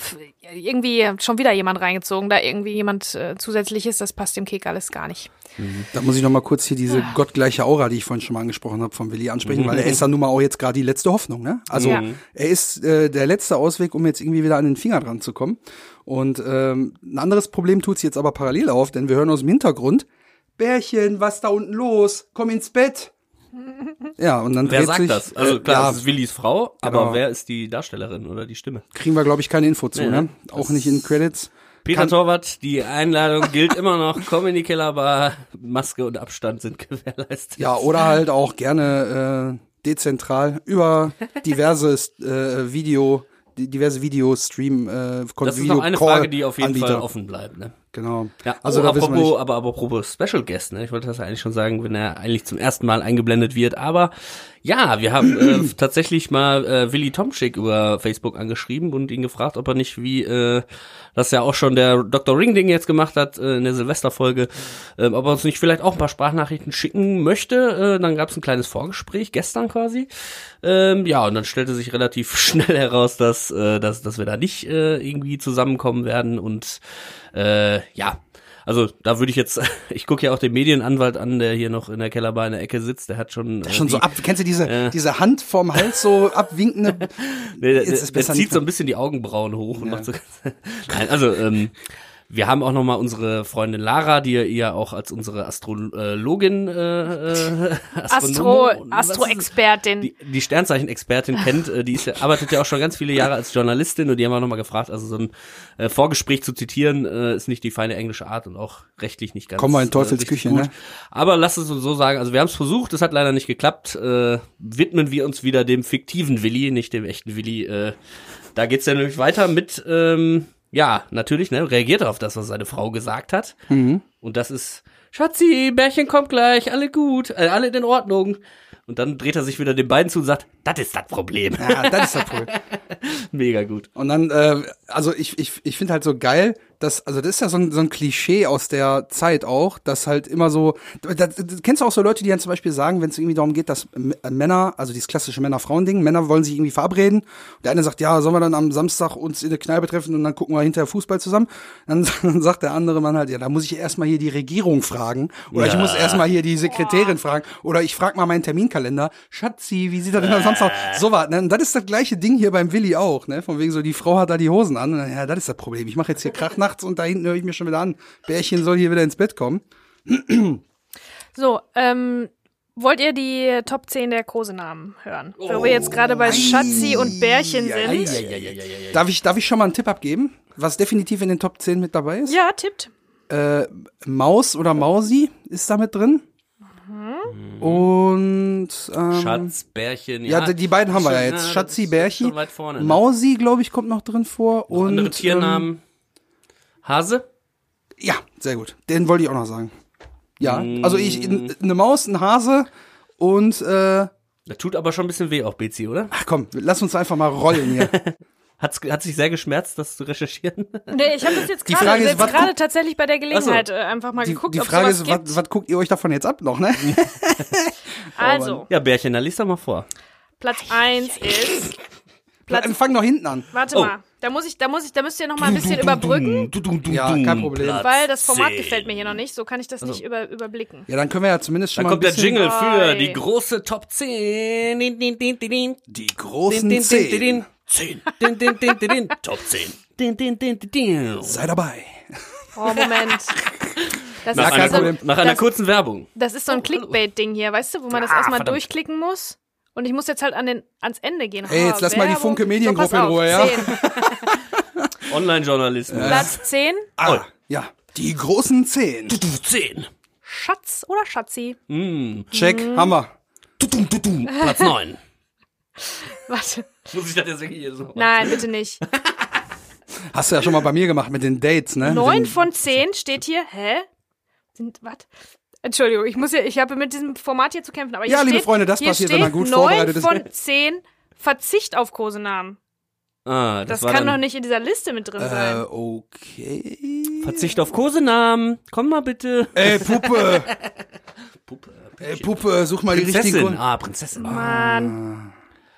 irgendwie schon wieder jemand reingezogen, da irgendwie jemand äh, zusätzlich ist, das passt dem Kek alles gar nicht. Mhm. Da muss ich noch mal kurz hier diese ah. gottgleiche Aura, die ich vorhin schon mal angesprochen habe, von Willi ansprechen, mhm. weil er ist dann nun mal auch jetzt gerade die letzte Hoffnung, ne? Also ja. er ist äh, der letzte Ausweg, um jetzt irgendwie wieder an den Finger dran zu kommen. Und ähm, ein anderes Problem tut sich jetzt aber parallel auf, denn wir hören aus dem Hintergrund, Bärchen, was da unten los? Komm ins Bett! Ja, und dann wer dreht sagt sich, das? Also klar, ja, das ist Willis Frau, aber genau. wer ist die Darstellerin oder die Stimme? Kriegen wir, glaube ich, keine Info zu, nee, ne? Auch nicht in Credits. Peter Torwart, die Einladung gilt immer noch, komm in die Kellerbar, Maske und Abstand sind gewährleistet. Ja, oder halt auch gerne äh, dezentral über diverse äh, Video, diverse Videostream äh, Das ist Video noch eine Call Frage, die auf jeden Anbieter. Fall offen bleibt, ne? Genau. Ja, also oh, da apropos, wissen wir aber apropos Special Guest, ne? Ich wollte das ja eigentlich schon sagen, wenn er eigentlich zum ersten Mal eingeblendet wird, aber ja, wir haben äh, tatsächlich mal äh, Willi Thomczyk über Facebook angeschrieben und ihn gefragt, ob er nicht wie äh, das ja auch schon der Doktor Ringding jetzt gemacht hat äh, in der Silvesterfolge, äh, ob er uns nicht vielleicht auch ein paar Sprachnachrichten schicken möchte. Äh, dann gab es ein kleines Vorgespräch gestern quasi. Ähm, ja, und dann stellte sich relativ schnell heraus, dass äh, dass dass wir da nicht äh, irgendwie zusammenkommen werden und äh, ja, also da würde ich jetzt, ich gucke ja auch den Medienanwalt an, der hier noch in der Kellerbar in der Ecke sitzt, der hat schon... Der schon die, so ab, kennst du diese äh, diese Hand vorm Hals so abwinkende... Nee, der, jetzt ist der, der zieht so ein bisschen die Augenbrauen hoch ja. und macht so... Nein, also... Ähm, wir haben auch nochmal unsere Freundin Lara, die ihr ja auch als unsere Astrologin, äh, Astro, Astro-Expertin. Die, die Sternzeichen-Expertin kennt, die ist ja, arbeitet ja auch schon ganz viele Jahre als Journalistin und die haben wir nochmal gefragt, also so ein äh, Vorgespräch zu zitieren, äh, ist nicht die feine englische Art und auch rechtlich nicht ganz Komm mal in Teufelsküche, äh, ne? Aber lasst es uns so sagen, also wir haben es versucht, es hat leider nicht geklappt, äh, widmen wir uns wieder dem fiktiven Willi, nicht dem echten Willi, äh, da geht's dann nämlich weiter mit, ähm, ja, natürlich, ne, reagiert er auf das, was seine Frau gesagt hat. Mhm. Und das ist, Schatzi, Bärchen kommt gleich, alle gut, äh, alle in Ordnung. Und dann dreht er sich wieder den beiden zu und sagt, Das ist das Problem. Ja, das ist das Problem. Mega gut. Und dann, äh, also ich, ich, ich finde halt so geil, dass, also das ist ja so ein, so ein Klischee aus der Zeit auch, dass halt immer so, das, das, kennst du auch so Leute, die dann zum Beispiel sagen, wenn es irgendwie darum geht, dass Männer, also dieses klassische Männer-Frauen-Ding, Männer wollen sich irgendwie verabreden. Der eine sagt, ja, sollen wir dann am Samstag uns in der Kneipe treffen und dann gucken wir hinterher Fußball zusammen? Dann, dann sagt der andere Mann halt, ja, da muss ich erstmal hier die Regierung fragen oder ja. ich muss erstmal hier die Sekretärin ja. fragen oder ich frag mal meinen Terminkalender. Schatzi, wie sieht das denn am Samstag aus? So was, ne? Und das ist das gleiche Ding hier beim Willi auch, ne? Von wegen so, die Frau hat da die Hosen an. Und dann, ja, das ist das Problem. Ich mache jetzt hier Krach nachts und da hinten höre ich mir schon wieder an. Bärchen soll hier wieder ins Bett kommen. So, ähm, wollt ihr die Top zehn der Kosenamen hören? Oh, weil wir jetzt gerade bei Schatzi ei, und Bärchen sind. Ei, ei, ei, ei, ei, ei. Darf ich, darf ich schon mal einen Tipp abgeben? Was definitiv in den Top zehn mit dabei ist? Ja, tippt. Äh, Maus oder Mausi ist da mit drin. Mhm. Und ähm, Schatz, Bärchen, ja, ja die beiden haben wir ja jetzt. Schatzi, Bärchen, vorne, ne? Mausi, glaube ich, kommt noch drin vor. Und andere Tiernamen. Ähm, Hase? Ja, sehr gut. Den wollte ich auch noch sagen. Ja, mm. also ich eine Maus, ein Hase und äh, das tut aber schon ein bisschen weh auch, Bezi, oder? Ach komm, lass uns einfach mal rollen hier. Hat's, hat sich sehr geschmerzt, das zu recherchieren? Nee, ich habe das jetzt gerade tatsächlich bei der Gelegenheit so, einfach mal die, geguckt, ob es sowas gibt. Die Frage ist, was guckt ihr euch davon jetzt ab noch, ne? Also. Ja, Bärchen, dann liest doch mal vor. Platz eins ist... Platz Fang noch hinten an. Warte oh. mal, da muss ich, da muss ich, da müsst ihr noch mal ein bisschen du, du, überbrücken. Du, du, du, ja, kein Problem. Platz weil das Format zehn. Gefällt mir hier noch nicht, so kann ich das also. nicht über, überblicken. Ja, dann können wir ja zumindest schon dann mal ein bisschen... Dann kommt der Jingle für die große Top zehn. Die großen zehn. zehn. Din, din, din, din, din. Top zehn. Din, din, din, din, din. Sei dabei. Oh, Moment. Das nach ist einer, so ein, nach einer das, kurzen Werbung. Das ist so ein Clickbait-Ding hier, weißt du, wo man das ah, erstmal verdammt. durchklicken muss. Und ich muss jetzt halt an den, ans Ende gehen. Hey, jetzt lass Werbung. mal die Funke Mediengruppe so, in Ruhe, ja? Online-Journalismus. Platz zehn. Ah, ja. Die großen zehn. zehn. Schatz oder Schatzi? Mm. Check, mm. Hammer. Platz neun. Warte. Muss ich das jetzt wirklich hier so machen? Nein, bitte nicht. Hast du ja schon mal bei mir gemacht mit den Dates, ne? neun von zehn steht hier. Hä? Sind, was? Entschuldigung, ich muss ja, ich habe mit diesem Format hier zu kämpfen. Aber ja, steht, liebe Freunde, das passiert, wenn man gut vorbereitet ist. neun von zehn Verzicht auf Kosenamen. Ah, das das kann doch nicht in dieser Liste mit drin äh, sein. Okay. Verzicht auf Kosenamen. Komm mal bitte. Ey, Puppe. Puppe. Ey, Puppe, such mal Prinzessin. die richtigen. Ah, Prinzessin. Mann. Ah.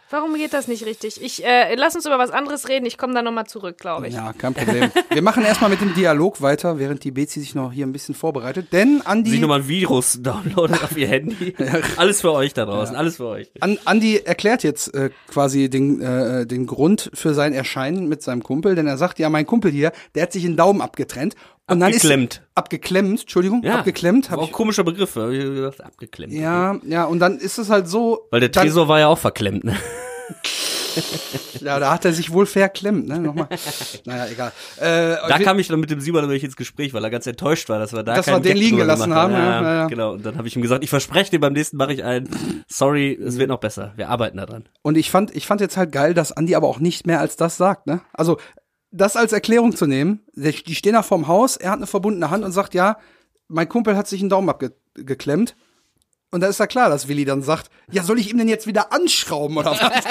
Warum geht das nicht richtig? Ich äh, lass uns über was anderes reden. Ich komme da nochmal zurück, glaube ich. Ja, kein Problem. Wir machen erstmal mit dem Dialog weiter, während die Bezi sich noch hier ein bisschen vorbereitet. Denn Andi... Sie nochmal ein Virus downloadet auf ihr Handy. Alles für euch da draußen, ja. alles für euch. An, Andi erklärt jetzt äh, quasi den, äh, den Grund für sein Erscheinen mit seinem Kumpel. Denn er sagt, ja, mein Kumpel hier, der hat sich einen Daumen abgetrennt. Und abgeklemmt. Dann ist, abgeklemmt, Entschuldigung, ja, abgeklemmt. Hab auch ich, komischer Begriff, habe ich gesagt, abgeklemmt. Ja, ja, und dann ist es halt so. Weil der Tresor war ja auch verklemmt, ne? Ja, da hat er sich wohl verklemmt, ne? Nochmal. Naja, egal. Äh, da kam ich dann mit dem Simon natürlich ins Gespräch, weil er ganz enttäuscht war, dass wir da das keinen Gag liegen gelassen haben. Ja, ja, ja. Genau, und dann habe ich ihm gesagt, ich verspreche dir, beim nächsten mache ich einen. Sorry, es wird noch besser, wir arbeiten da dran. Und ich fand, ich fand jetzt halt geil, dass Andi aber auch nicht mehr als das sagt, ne? Also, das als Erklärung zu nehmen, die stehen da vorm Haus, er hat eine verbundene Hand und sagt, ja, mein Kumpel hat sich einen Daumen abgeklemmt. Und da ist ja klar, dass Willi dann sagt, ja, soll ich ihm denn jetzt wieder anschrauben oder was?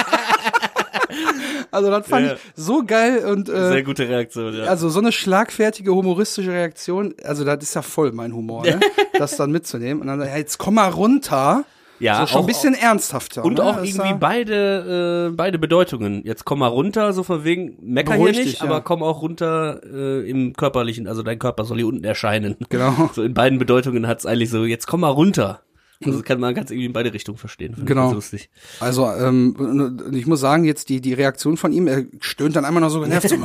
Also das fand ja. ich so geil und äh, sehr gute Reaktion, ja. Also so eine schlagfertige, humoristische Reaktion, also das ist ja voll mein Humor, ne? Das dann mitzunehmen. Und dann, ja, jetzt komm mal runter. Ja, so schon auch, ein bisschen ernsthafter. Und ne? auch irgendwie ja beide äh, beide Bedeutungen. Jetzt komm mal runter, so von wegen, mecker hier nicht, dich, aber ja. komm auch runter äh, im Körperlichen, also dein Körper soll hier unten erscheinen. Genau. So in beiden Bedeutungen hat's eigentlich so, jetzt komm mal runter. Also kann man ganz irgendwie in beide Richtungen verstehen. Genau. Lustig. Also ähm, ich muss sagen, jetzt die die Reaktion von ihm, er stöhnt dann einmal noch so genervt, so,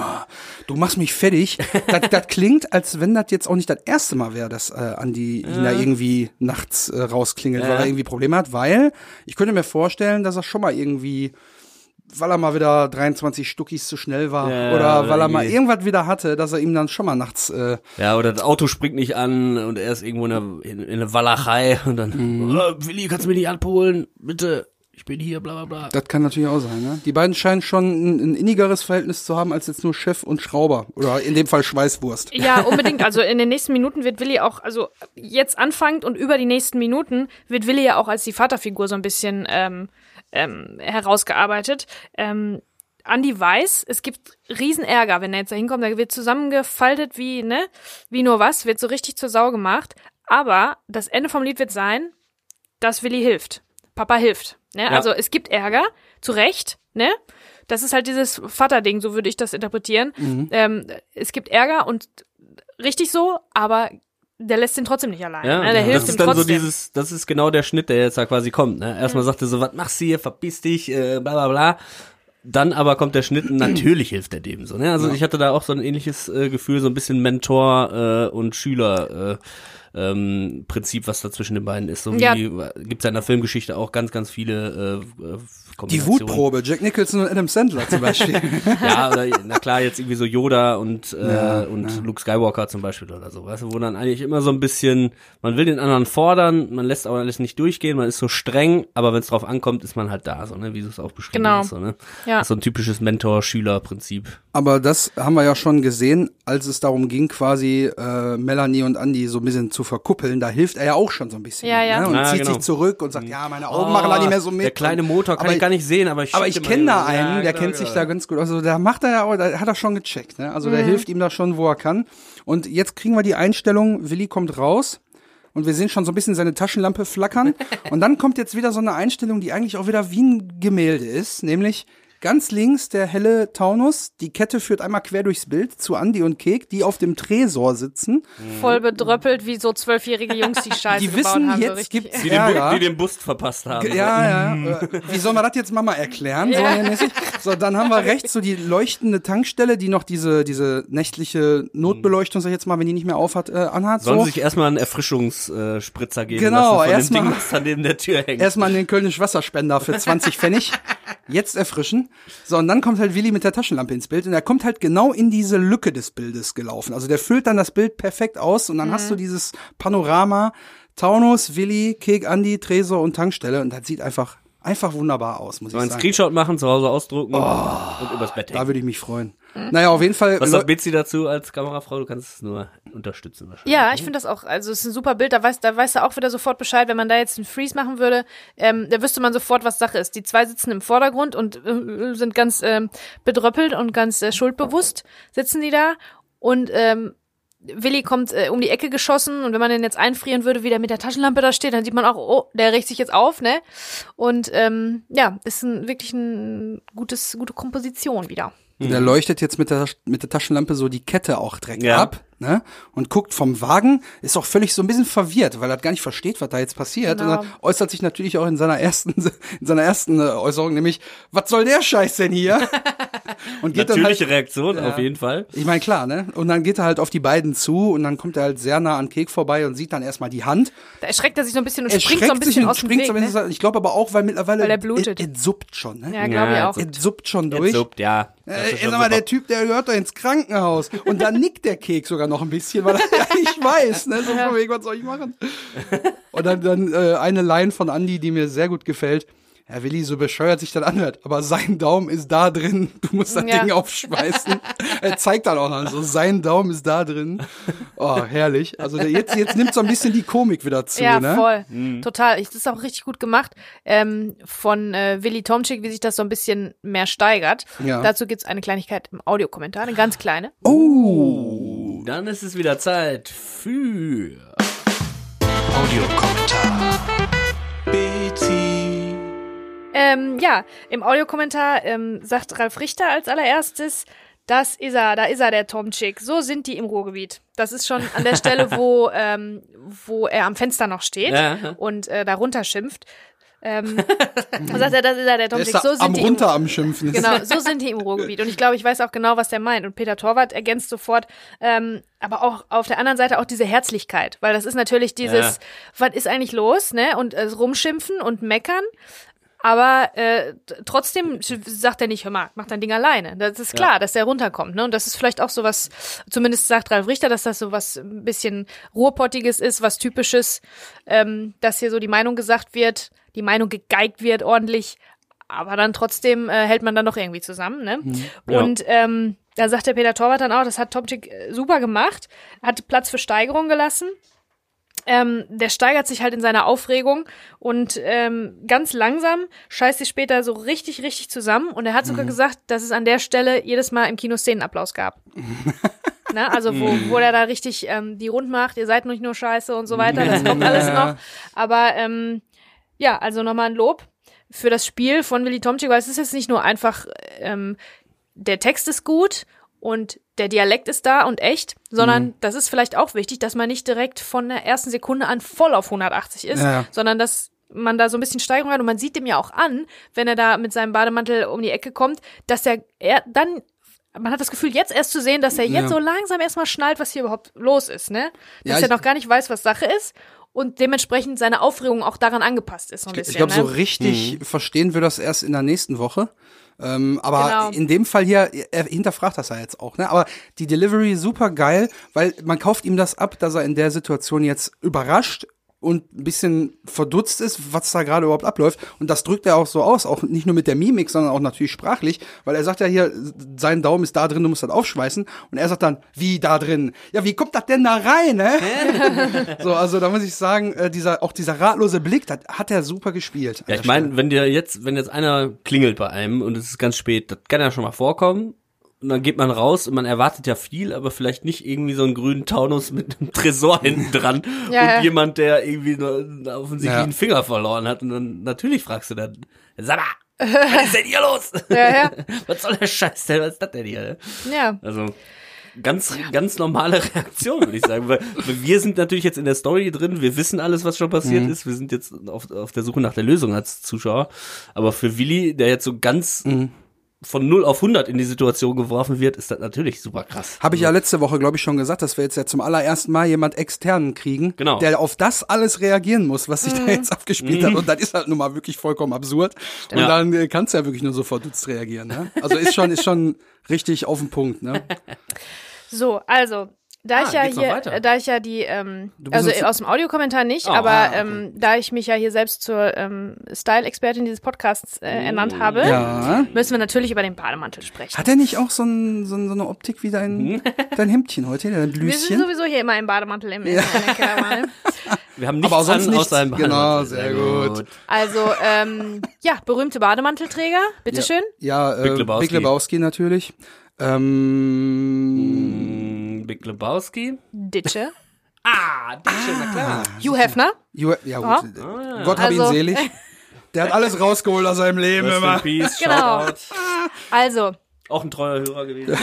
du machst mich fertig. Das, das klingt, als wenn das jetzt auch nicht das erste Mal wäre, dass äh, Andi ja. ihn da irgendwie nachts äh, rausklingelt, ja. weil er irgendwie Probleme hat, weil ich könnte mir vorstellen, dass er schon mal irgendwie, weil er mal wieder dreiundzwanzig Stuckis zu schnell war ja, oder, oder weil er mal irgendwas wieder hatte, dass er ihm dann schon mal nachts... Äh ja, oder das Auto springt nicht an und er ist irgendwo in der, in, in der Walachei und dann, mhm. oh, Willi, kannst du mich nicht abholen? Bitte, ich bin hier, bla bla bla. Das kann natürlich auch sein, ne? Die beiden scheinen schon ein, ein innigeres Verhältnis zu haben, als jetzt nur Chef und Schrauber. Oder in dem Fall Schweißwurst. Ja, unbedingt. Also in den nächsten Minuten wird Willi auch, also jetzt anfangend und über die nächsten Minuten wird Willi ja auch als die Vaterfigur so ein bisschen ähm, ähm, herausgearbeitet. Ähm, Andi weiß, es gibt riesen Ärger, wenn er jetzt da hinkommt. Da wird zusammengefaltet wie, ne, wie nur was, wird so richtig zur Sau gemacht. Aber das Ende vom Lied wird sein, dass Willi hilft. Papa hilft. Ne? Ja. Also es gibt Ärger, zu Recht, ne? Das ist halt dieses Vaterding, so würde ich das interpretieren. Mhm. Ähm, es gibt Ärger und richtig so, aber der lässt ihn trotzdem nicht allein. Ja, ne? Der ja. hilft das ist ihm dann trotzdem. So dieses, das ist genau der Schnitt, der jetzt da quasi kommt. Ne? Erstmal mhm. sagt er so, was machst du hier, verpiss dich, äh, bla bla bla. Dann aber kommt der Schnitt und natürlich hilft er dem so. Ne? Also ja. ich hatte da auch so ein ähnliches äh, Gefühl, so ein bisschen Mentor äh, und Schüler äh, ähm, Prinzip, was da zwischen den beiden ist. So ja. wie gibt's ja in der Filmgeschichte auch ganz, ganz viele äh, Kombinationen. Die Wutprobe, Jack Nicholson und Adam Sandler zum Beispiel. ja, oder, na klar, jetzt irgendwie so Yoda und äh, ja, und ja. Luke Skywalker zum Beispiel oder so. Weißt du, wo dann eigentlich immer so ein bisschen, man will den anderen fordern, man lässt aber alles nicht durchgehen, man ist so streng, aber wenn es drauf ankommt, ist man halt da, so, ne? Wie du es auch beschrieben genau. hast. So, ne? ja. So ein typisches Mentor-Schüler-Prinzip. Aber das haben wir ja schon gesehen, als es darum ging, quasi äh, Melanie und Andy so ein bisschen zu verkuppeln, da hilft er ja auch schon so ein bisschen. Ja, ja. Ne? Und ja, zieht genau. sich zurück und sagt, ja, meine Augen oh, machen da nicht mehr so mit. Der kleine Motor kann ich gar nicht sehen, aber ich Aber ich kenne da einen, ja, der genau, kennt genau. sich da ganz gut. Also da macht er ja auch, da hat er schon gecheckt. Ne? Also mhm. der hilft ihm da schon, wo er kann. Und jetzt kriegen wir die Einstellung, Willi kommt raus und wir sehen schon so ein bisschen seine Taschenlampe flackern. Und dann kommt jetzt wieder so eine Einstellung, die eigentlich auch wieder wie ein Gemälde ist, nämlich ganz links der helle Taunus, die Kette führt einmal quer durchs Bild zu Andi und Kek, die auf dem Tresor sitzen. Voll bedröppelt, wie so zwölfjährige Jungs, die Scheiße die wissen, gebaut haben. Jetzt so richtig. Gibt's die, den, die den Bus verpasst haben. Ja, ja. Wie soll man das jetzt Mama erklären? Ja. So, dann haben wir rechts so die leuchtende Tankstelle, die noch diese diese nächtliche Notbeleuchtung, sag ich jetzt mal, wenn die nicht mehr auf hat, äh, anhat. Sollen so. sich erstmal einen Erfrischungsspritzer geben genau, lassen von erst dem mal, Ding, was da neben der Tür hängt. Erstmal den Kölnisch-Wasserspender für zwanzig Pfennig. Jetzt erfrischen. So, und dann kommt halt Willi mit der Taschenlampe ins Bild und er kommt halt genau in diese Lücke des Bildes gelaufen. Also der füllt dann das Bild perfekt aus und dann mhm. hast du dieses Panorama Taunus, Willi, Kek, Andi, Tresor und Tankstelle und das sieht einfach einfach wunderbar aus, muss ich sagen. Mal einen Screenshot machen, zu Hause ausdrucken oh, und übers Bett hängen. Da würde ich mich freuen. Naja, auf jeden Fall. Was sagt Bitschi dazu als Kamerafrau? Du kannst es nur unterstützen wahrscheinlich. Ja, ich finde das auch, also es ist ein super Bild, da weißt, da weißt du auch wieder sofort Bescheid, wenn man da jetzt einen Freeze machen würde, ähm, da wüsste man sofort, was Sache ist. Die zwei sitzen im Vordergrund und äh, sind ganz ähm, bedröppelt und ganz äh, schuldbewusst sitzen die da und ähm, Willi kommt äh, um die Ecke geschossen und wenn man den jetzt einfrieren würde, wie der mit der Taschenlampe da steht, dann sieht man auch, oh, der richtet sich jetzt auf, ne? Und ähm, ja, ist ein, wirklich eine gute Komposition wieder. Und er leuchtet jetzt mit der, mit der Taschenlampe so die Kette auch direkt ja. ab, ne? Und guckt vom Wagen, ist auch völlig so ein bisschen verwirrt, weil er gar nicht versteht, was da jetzt passiert. Genau. Und dann äußert sich natürlich auch in seiner ersten, in seiner ersten Äußerung, nämlich, was soll der Scheiß denn hier? Und geht natürliche halt, Reaktion, äh, auf jeden Fall. Ich meine, klar, ne? Und dann geht er halt auf die beiden zu und dann kommt er halt sehr nah an Kek vorbei und sieht dann erstmal die Hand. Da erschreckt er sich so ein bisschen und springt so ein bisschen aus dem Weg, ne? Ich glaube aber auch, weil mittlerweile, weil er blutet. Er suppt schon, ne? Ja, glaube ja, ich auch. Er suppt schon durch. Er suppt, ja. Äh, sag mal, der Typ, der gehört doch ins Krankenhaus. Und dann nickt der Kek sogar noch ein bisschen, weil er ja nicht weiß, ne? So von wegen, was soll ich machen? Und dann, dann äh, eine Line von Andi, die mir sehr gut gefällt. Herr Willi, so bescheuert sich das anhört, aber sein Daumen ist da drin. Du musst das ja. Ding aufschmeißen. Er zeigt dann auch noch so, sein Daumen ist da drin. Oh, herrlich. Also der, jetzt, jetzt nimmt so ein bisschen die Komik wieder zu. Ja, ne? voll. Mhm. Total. Das ist auch richtig gut gemacht ähm, von äh, Willi Thomczyk, wie sich das so ein bisschen mehr steigert. Ja. Dazu gibt's eine Kleinigkeit im Audiokommentar, eine ganz kleine. Oh, dann ist es wieder Zeit für Audiokommentar. Ähm, ja, im Audiokommentar ähm, sagt Ralf Richter als allererstes, das ist er, da ist er, der Thomczyk. So sind die im Ruhrgebiet. Das ist schon an der Stelle, wo, ähm, wo er am Fenster noch steht ja. und äh, da runter schimpft. Ähm, dann sagt er, das ist er, der Thomczyk. So sind am die runter im, am Schimpfen. Genau, so sind die im Ruhrgebiet. Und ich glaube, ich weiß auch genau, was der meint. Und Peter Torwart ergänzt sofort, ähm, aber auch auf der anderen Seite auch diese Herzlichkeit. Weil das ist natürlich dieses, ja. was ist eigentlich los, ne? Und äh, rumschimpfen und meckern. Aber äh, trotzdem sagt er nicht, hör mal, mach dein Ding alleine. Das ist klar, ja. dass der runterkommt. Ne? Und das ist vielleicht auch sowas, zumindest sagt Ralf Richter, dass das so was ein bisschen Ruhrpottiges ist, was Typisches, ähm, dass hier so die Meinung gesagt wird, die Meinung gegeigt wird ordentlich, aber dann trotzdem äh, hält man dann doch irgendwie zusammen, ne? Ja. Und ähm, da sagt der Peter Torwart dann auch, das hat Thomczyk super gemacht, hat Platz für Steigerung gelassen. Ähm, der steigert sich halt in seiner Aufregung und ähm, ganz langsam scheißt sich später so richtig, richtig zusammen. Und er hat sogar mhm. gesagt, dass es an der Stelle jedes Mal im Kino Szenenapplaus gab. Na, also wo, wo der da richtig ähm, die rund macht, ihr seid nicht nur scheiße und so weiter, das kommt alles noch. Aber ähm, ja, also nochmal ein Lob für das Spiel von Willi Thomczyk, weil es ist jetzt nicht nur einfach, ähm, der Text ist gut und der Dialekt ist da und echt, sondern mhm. das ist vielleicht auch wichtig, dass man nicht direkt von der ersten Sekunde an voll auf hundertachtzig ist, ja. sondern dass man da so ein bisschen Steigerung hat. Und man sieht dem ja auch an, wenn er da mit seinem Bademantel um die Ecke kommt, dass er, er dann, man hat das Gefühl, jetzt erst zu sehen, dass er jetzt ja. so langsam erstmal schnallt, was hier überhaupt los ist, ne? Dass ja, er noch gar nicht weiß, was Sache ist. Und dementsprechend seine Aufregung auch daran angepasst ist. So ein bisschen, ich glaube, ne? so richtig mhm. verstehen wir das erst in der nächsten Woche. Ähm, aber genau. in dem Fall hier, er hinterfragt das ja jetzt auch, ne? Aber die Delivery super geil, weil man kauft ihm das ab, dass er in der Situation jetzt überrascht und ein bisschen verdutzt ist, was da gerade überhaupt abläuft. Und das drückt er auch so aus, auch nicht nur mit der Mimik, sondern auch natürlich sprachlich, weil er sagt ja hier, sein Daumen ist da drin, du musst das aufschmeißen. Und er sagt dann, wie da drin? Ja, wie kommt das denn da rein, ne? So, also da muss ich sagen, dieser, auch dieser ratlose Blick, das hat er super gespielt. Ja, ich meine, wenn dir jetzt, wenn jetzt einer klingelt bei einem und es ist ganz spät, das kann ja schon mal vorkommen. Und dann geht man raus und man erwartet ja viel, aber vielleicht nicht irgendwie so einen grünen Taunus mit einem Tresor hinten dran ja, und ja. jemand, der irgendwie offensichtlich ja. einen Finger verloren hat. Und dann natürlich fragst du dann, sag mal, was ist denn hier los? Ja, ja. Was soll der Scheiß denn? Was ist das denn hier? Ja. Also ganz, ganz normale Reaktion, würde ich sagen. Weil wir sind natürlich jetzt in der Story drin, wir wissen alles, was schon passiert mhm. ist. Wir sind jetzt auf, auf der Suche nach der Lösung als Zuschauer. Aber für Willi, der jetzt so ganz... Mhm. von null auf hundert in die Situation geworfen wird, ist das natürlich super krass. Habe ich ja letzte Woche, glaube ich, schon gesagt, dass wir jetzt ja zum allerersten Mal jemand externen kriegen, genau. der auf das alles reagieren muss, was sich mm. da jetzt abgespielt mm. hat. Und das ist halt nun mal wirklich vollkommen absurd. Stimmt. Und dann äh, kannst du ja wirklich nur so verdutzt reagieren. Ne? Also ist schon, ist schon richtig auf den Punkt. Ne? So, also, da ah, ich ja hier, da ich ja die, ähm, also aus dem Audiokommentar nicht, oh, aber ah, okay. ähm, da ich mich ja hier selbst zur ähm, Style-Expertin dieses Podcasts äh, ernannt habe, ja. müssen wir natürlich über den Bademantel sprechen. Hat er nicht auch so, ein, so, ein, so eine Optik wie dein, dein Hemdchen heute, dein Blüschen? Wir sind sowieso hier immer im Bademantel im ja. Internet. Wir haben nichts aber an nichts. Außer einem Bademantel. Genau, sehr gut. Also, ähm, ja, berühmte Bademantelträger, bitteschön. Ja, ja äh, Big Lebowski. Big Lebowski natürlich. Ähm, Big Lebowski. Ditsche. Ah, Ditsche, ah, na klar. Hugh Hefner. Hugh, ja, gut. Oh. Ah, ja. Gott hab also, ihn selig. Der hat alles rausgeholt aus seinem Leben Rest immer. Peace, genau. Also. Auch ein treuer Hörer gewesen.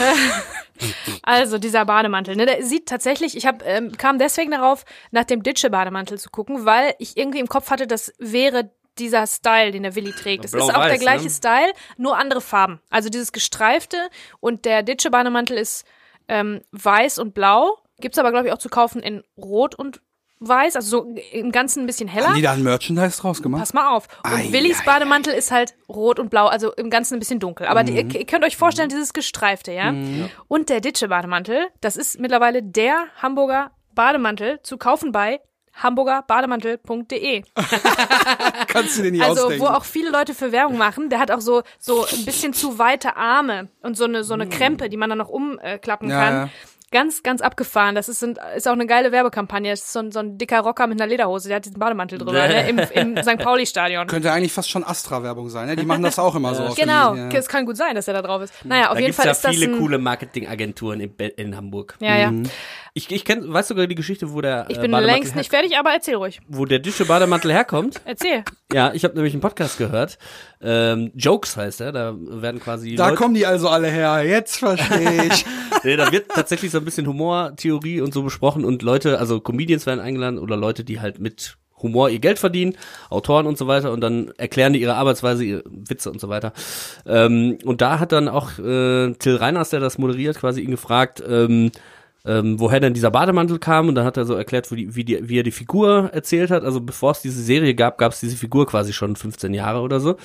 Also, dieser Bademantel, ne, der sieht tatsächlich, ich hab, ähm, kam deswegen darauf, nach dem Ditsche-Bademantel zu gucken, weil ich irgendwie im Kopf hatte, das wäre dieser Style, den der Willi trägt. Es ist auch der gleiche, ne? Style, nur andere Farben. Also dieses Gestreifte, und der Ditsche-Bademantel ist ähm, weiß und blau. Gibt's aber, glaube ich, auch zu kaufen in Rot und Weiß. Also so im Ganzen ein bisschen heller. Haben die da ein Merchandise draus gemacht? Pass mal auf. Und ei, Willis ei, Bademantel ei. Ist halt rot und blau, also im Ganzen ein bisschen dunkel. Aber mhm. die, ihr, ihr könnt euch vorstellen, dieses Gestreifte, ja? Mhm. Und der Ditsche-Bademantel, das ist mittlerweile der Hamburger Bademantel, zu kaufen bei hamburger bademantel punkt de. Kannst du den nicht also ausdenken. Wo auch viele Leute für Werbung machen, der hat auch so so ein bisschen zu weite Arme und so eine so eine Krempe, die man dann noch umklappen äh, ja, kann. Ja. Ganz, ganz abgefahren. Das ist, ein, ist auch eine geile Werbekampagne. Das ist so ein, so ein dicker Rocker mit einer Lederhose, der hat diesen Bademantel drüber, ne? Im, im Sankt Pauli-Stadion. Könnte eigentlich fast schon Astra-Werbung sein, ne? Die machen das auch immer so. Genau, es ja. kann gut sein, dass er da drauf ist. Naja, auf da jeden Fall ja ist das Da gibt es ja viele coole Marketingagenturen in, in Hamburg. Ja, ja. Mhm. Ich, ich kenn, weißt du sogar die Geschichte, wo der Ich bin Bademantel längst her- nicht fertig, aber erzähl ruhig. Wo der Ditsche Bademantel herkommt. Erzähl. Ja, ich habe nämlich einen Podcast gehört. Ähm, Jokes heißt er, da werden quasi Da Leute- kommen die also alle her, jetzt verstehe ich. Nee, da wird tatsächlich so ein bisschen Humortheorie und so besprochen und Leute, also Comedians werden eingeladen oder Leute, die halt mit Humor ihr Geld verdienen, Autoren und so weiter, und dann erklären die ihre Arbeitsweise, ihre Witze und so weiter. Ähm, und da hat dann auch äh, Till Reiners, der das moderiert, quasi ihn gefragt, ähm, ähm, woher denn dieser Bademantel kam, und dann hat er so erklärt, wie, die, wie, die, wie er die Figur erzählt hat. Also bevor es diese Serie gab, gab es diese Figur quasi schon fünfzehn Jahre oder so.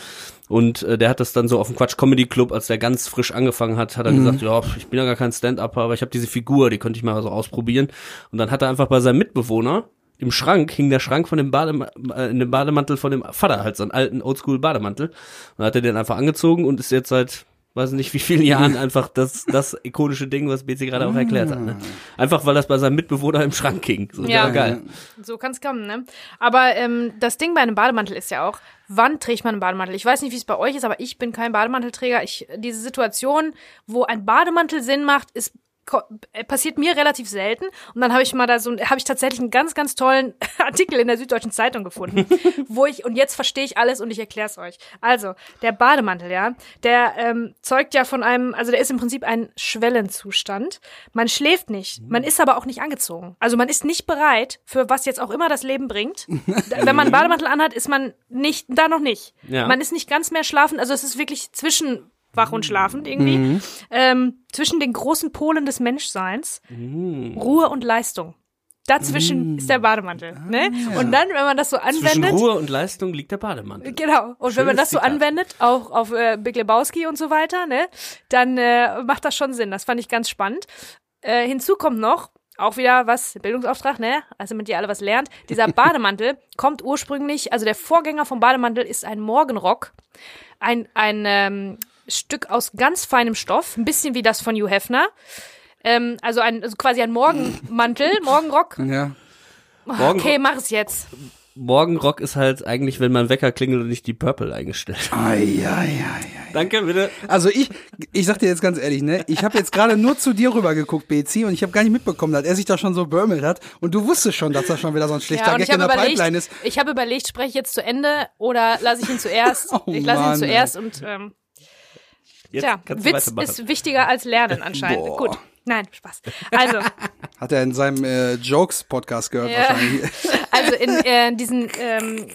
Und äh, der hat das dann so auf dem Quatsch-Comedy-Club, als der ganz frisch angefangen hat, hat er mhm. gesagt, ja, ich bin ja gar kein Stand-Upper, aber ich habe diese Figur, die könnte ich mal so ausprobieren. Und dann hat er einfach bei seinem Mitbewohner, im Schrank hing der Schrank von dem, Badem- äh, in dem Bademantel von dem Vater, halt so einen alten Oldschool-Bademantel. Und hat er den einfach angezogen und ist jetzt seit, weiß nicht wie vielen Jahren, einfach das, das ikonische Ding, was B C gerade auch erklärt hat. Ne? Einfach, weil das bei seinem Mitbewohner im Schrank hing. So, ja, geil. So kann's kommen, ne? Aber ähm, das Ding bei einem Bademantel ist ja auch, wann trägt man einen Bademantel? Ich weiß nicht, wie es bei euch ist, aber ich bin kein Bademantelträger. Ich, diese Situation, wo ein Bademantel Sinn macht, ist passiert mir relativ selten. Und dann habe ich mal da so, habe ich tatsächlich einen ganz, ganz tollen Artikel in der Süddeutschen Zeitung gefunden, wo ich, und jetzt verstehe ich alles und ich erkläre es euch. Also, der Bademantel, ja, der ähm, zeugt ja von einem, also der ist im Prinzip ein Schwellenzustand. Man schläft nicht, man ist aber auch nicht angezogen. Also man ist nicht bereit, für was jetzt auch immer das Leben bringt. Wenn man einen Bademantel anhat, ist man nicht, da noch nicht. Ja. Man ist nicht ganz mehr schlafen, also es ist wirklich zwischen wach und schlafend irgendwie, mhm. ähm, zwischen den großen Polen des Menschseins, mhm. Ruhe und Leistung. Dazwischen mm. ist der Bademantel. Ne? Ah, ja. Und dann, wenn man das so anwendet. Zwischen Ruhe und Leistung liegt der Bademantel. Genau. Und schönes, wenn man das so anwendet, auch auf äh, Big Lebowski und so weiter, ne, dann äh, macht das schon Sinn. Das fand ich ganz spannend. Äh, hinzu kommt noch, auch wieder was, Bildungsauftrag, ne? Also damit ihr alle was lernt. Dieser Bademantel kommt ursprünglich, also der Vorgänger vom Bademantel ist ein Morgenrock. Ein, ein, ähm, Stück aus ganz feinem Stoff, ein bisschen wie das von Hugh Hefner. Ähm, also, ein, also quasi ein Morgenmantel, Morgenrock. Ja. Morgen- okay, mach es jetzt. Morgenrock ist halt eigentlich, wenn mein Wecker klingelt und ich die Purple eingestellt habe. Ai, ai, ai, ai. Danke, bitte. Also ich, ich sag dir jetzt ganz ehrlich, ne, ich habe jetzt gerade nur zu dir rüber geguckt, B C, und ich habe gar nicht mitbekommen, dass er sich da schon so börmelt hat und du wusstest schon, dass da schon wieder so ein schlechter ja, Gag in der überlegt, Pipeline ist. Ich habe überlegt, spreche ich jetzt zu Ende oder lasse ich ihn zuerst? Oh, ich lasse ihn zuerst und ähm, jetzt Tja, Witz ist wichtiger als Lernen anscheinend. Boah. Gut, nein, Spaß. Also hat er in seinem äh, Jokes-Podcast gehört ja. wahrscheinlich. Also in äh, diesen, ähm,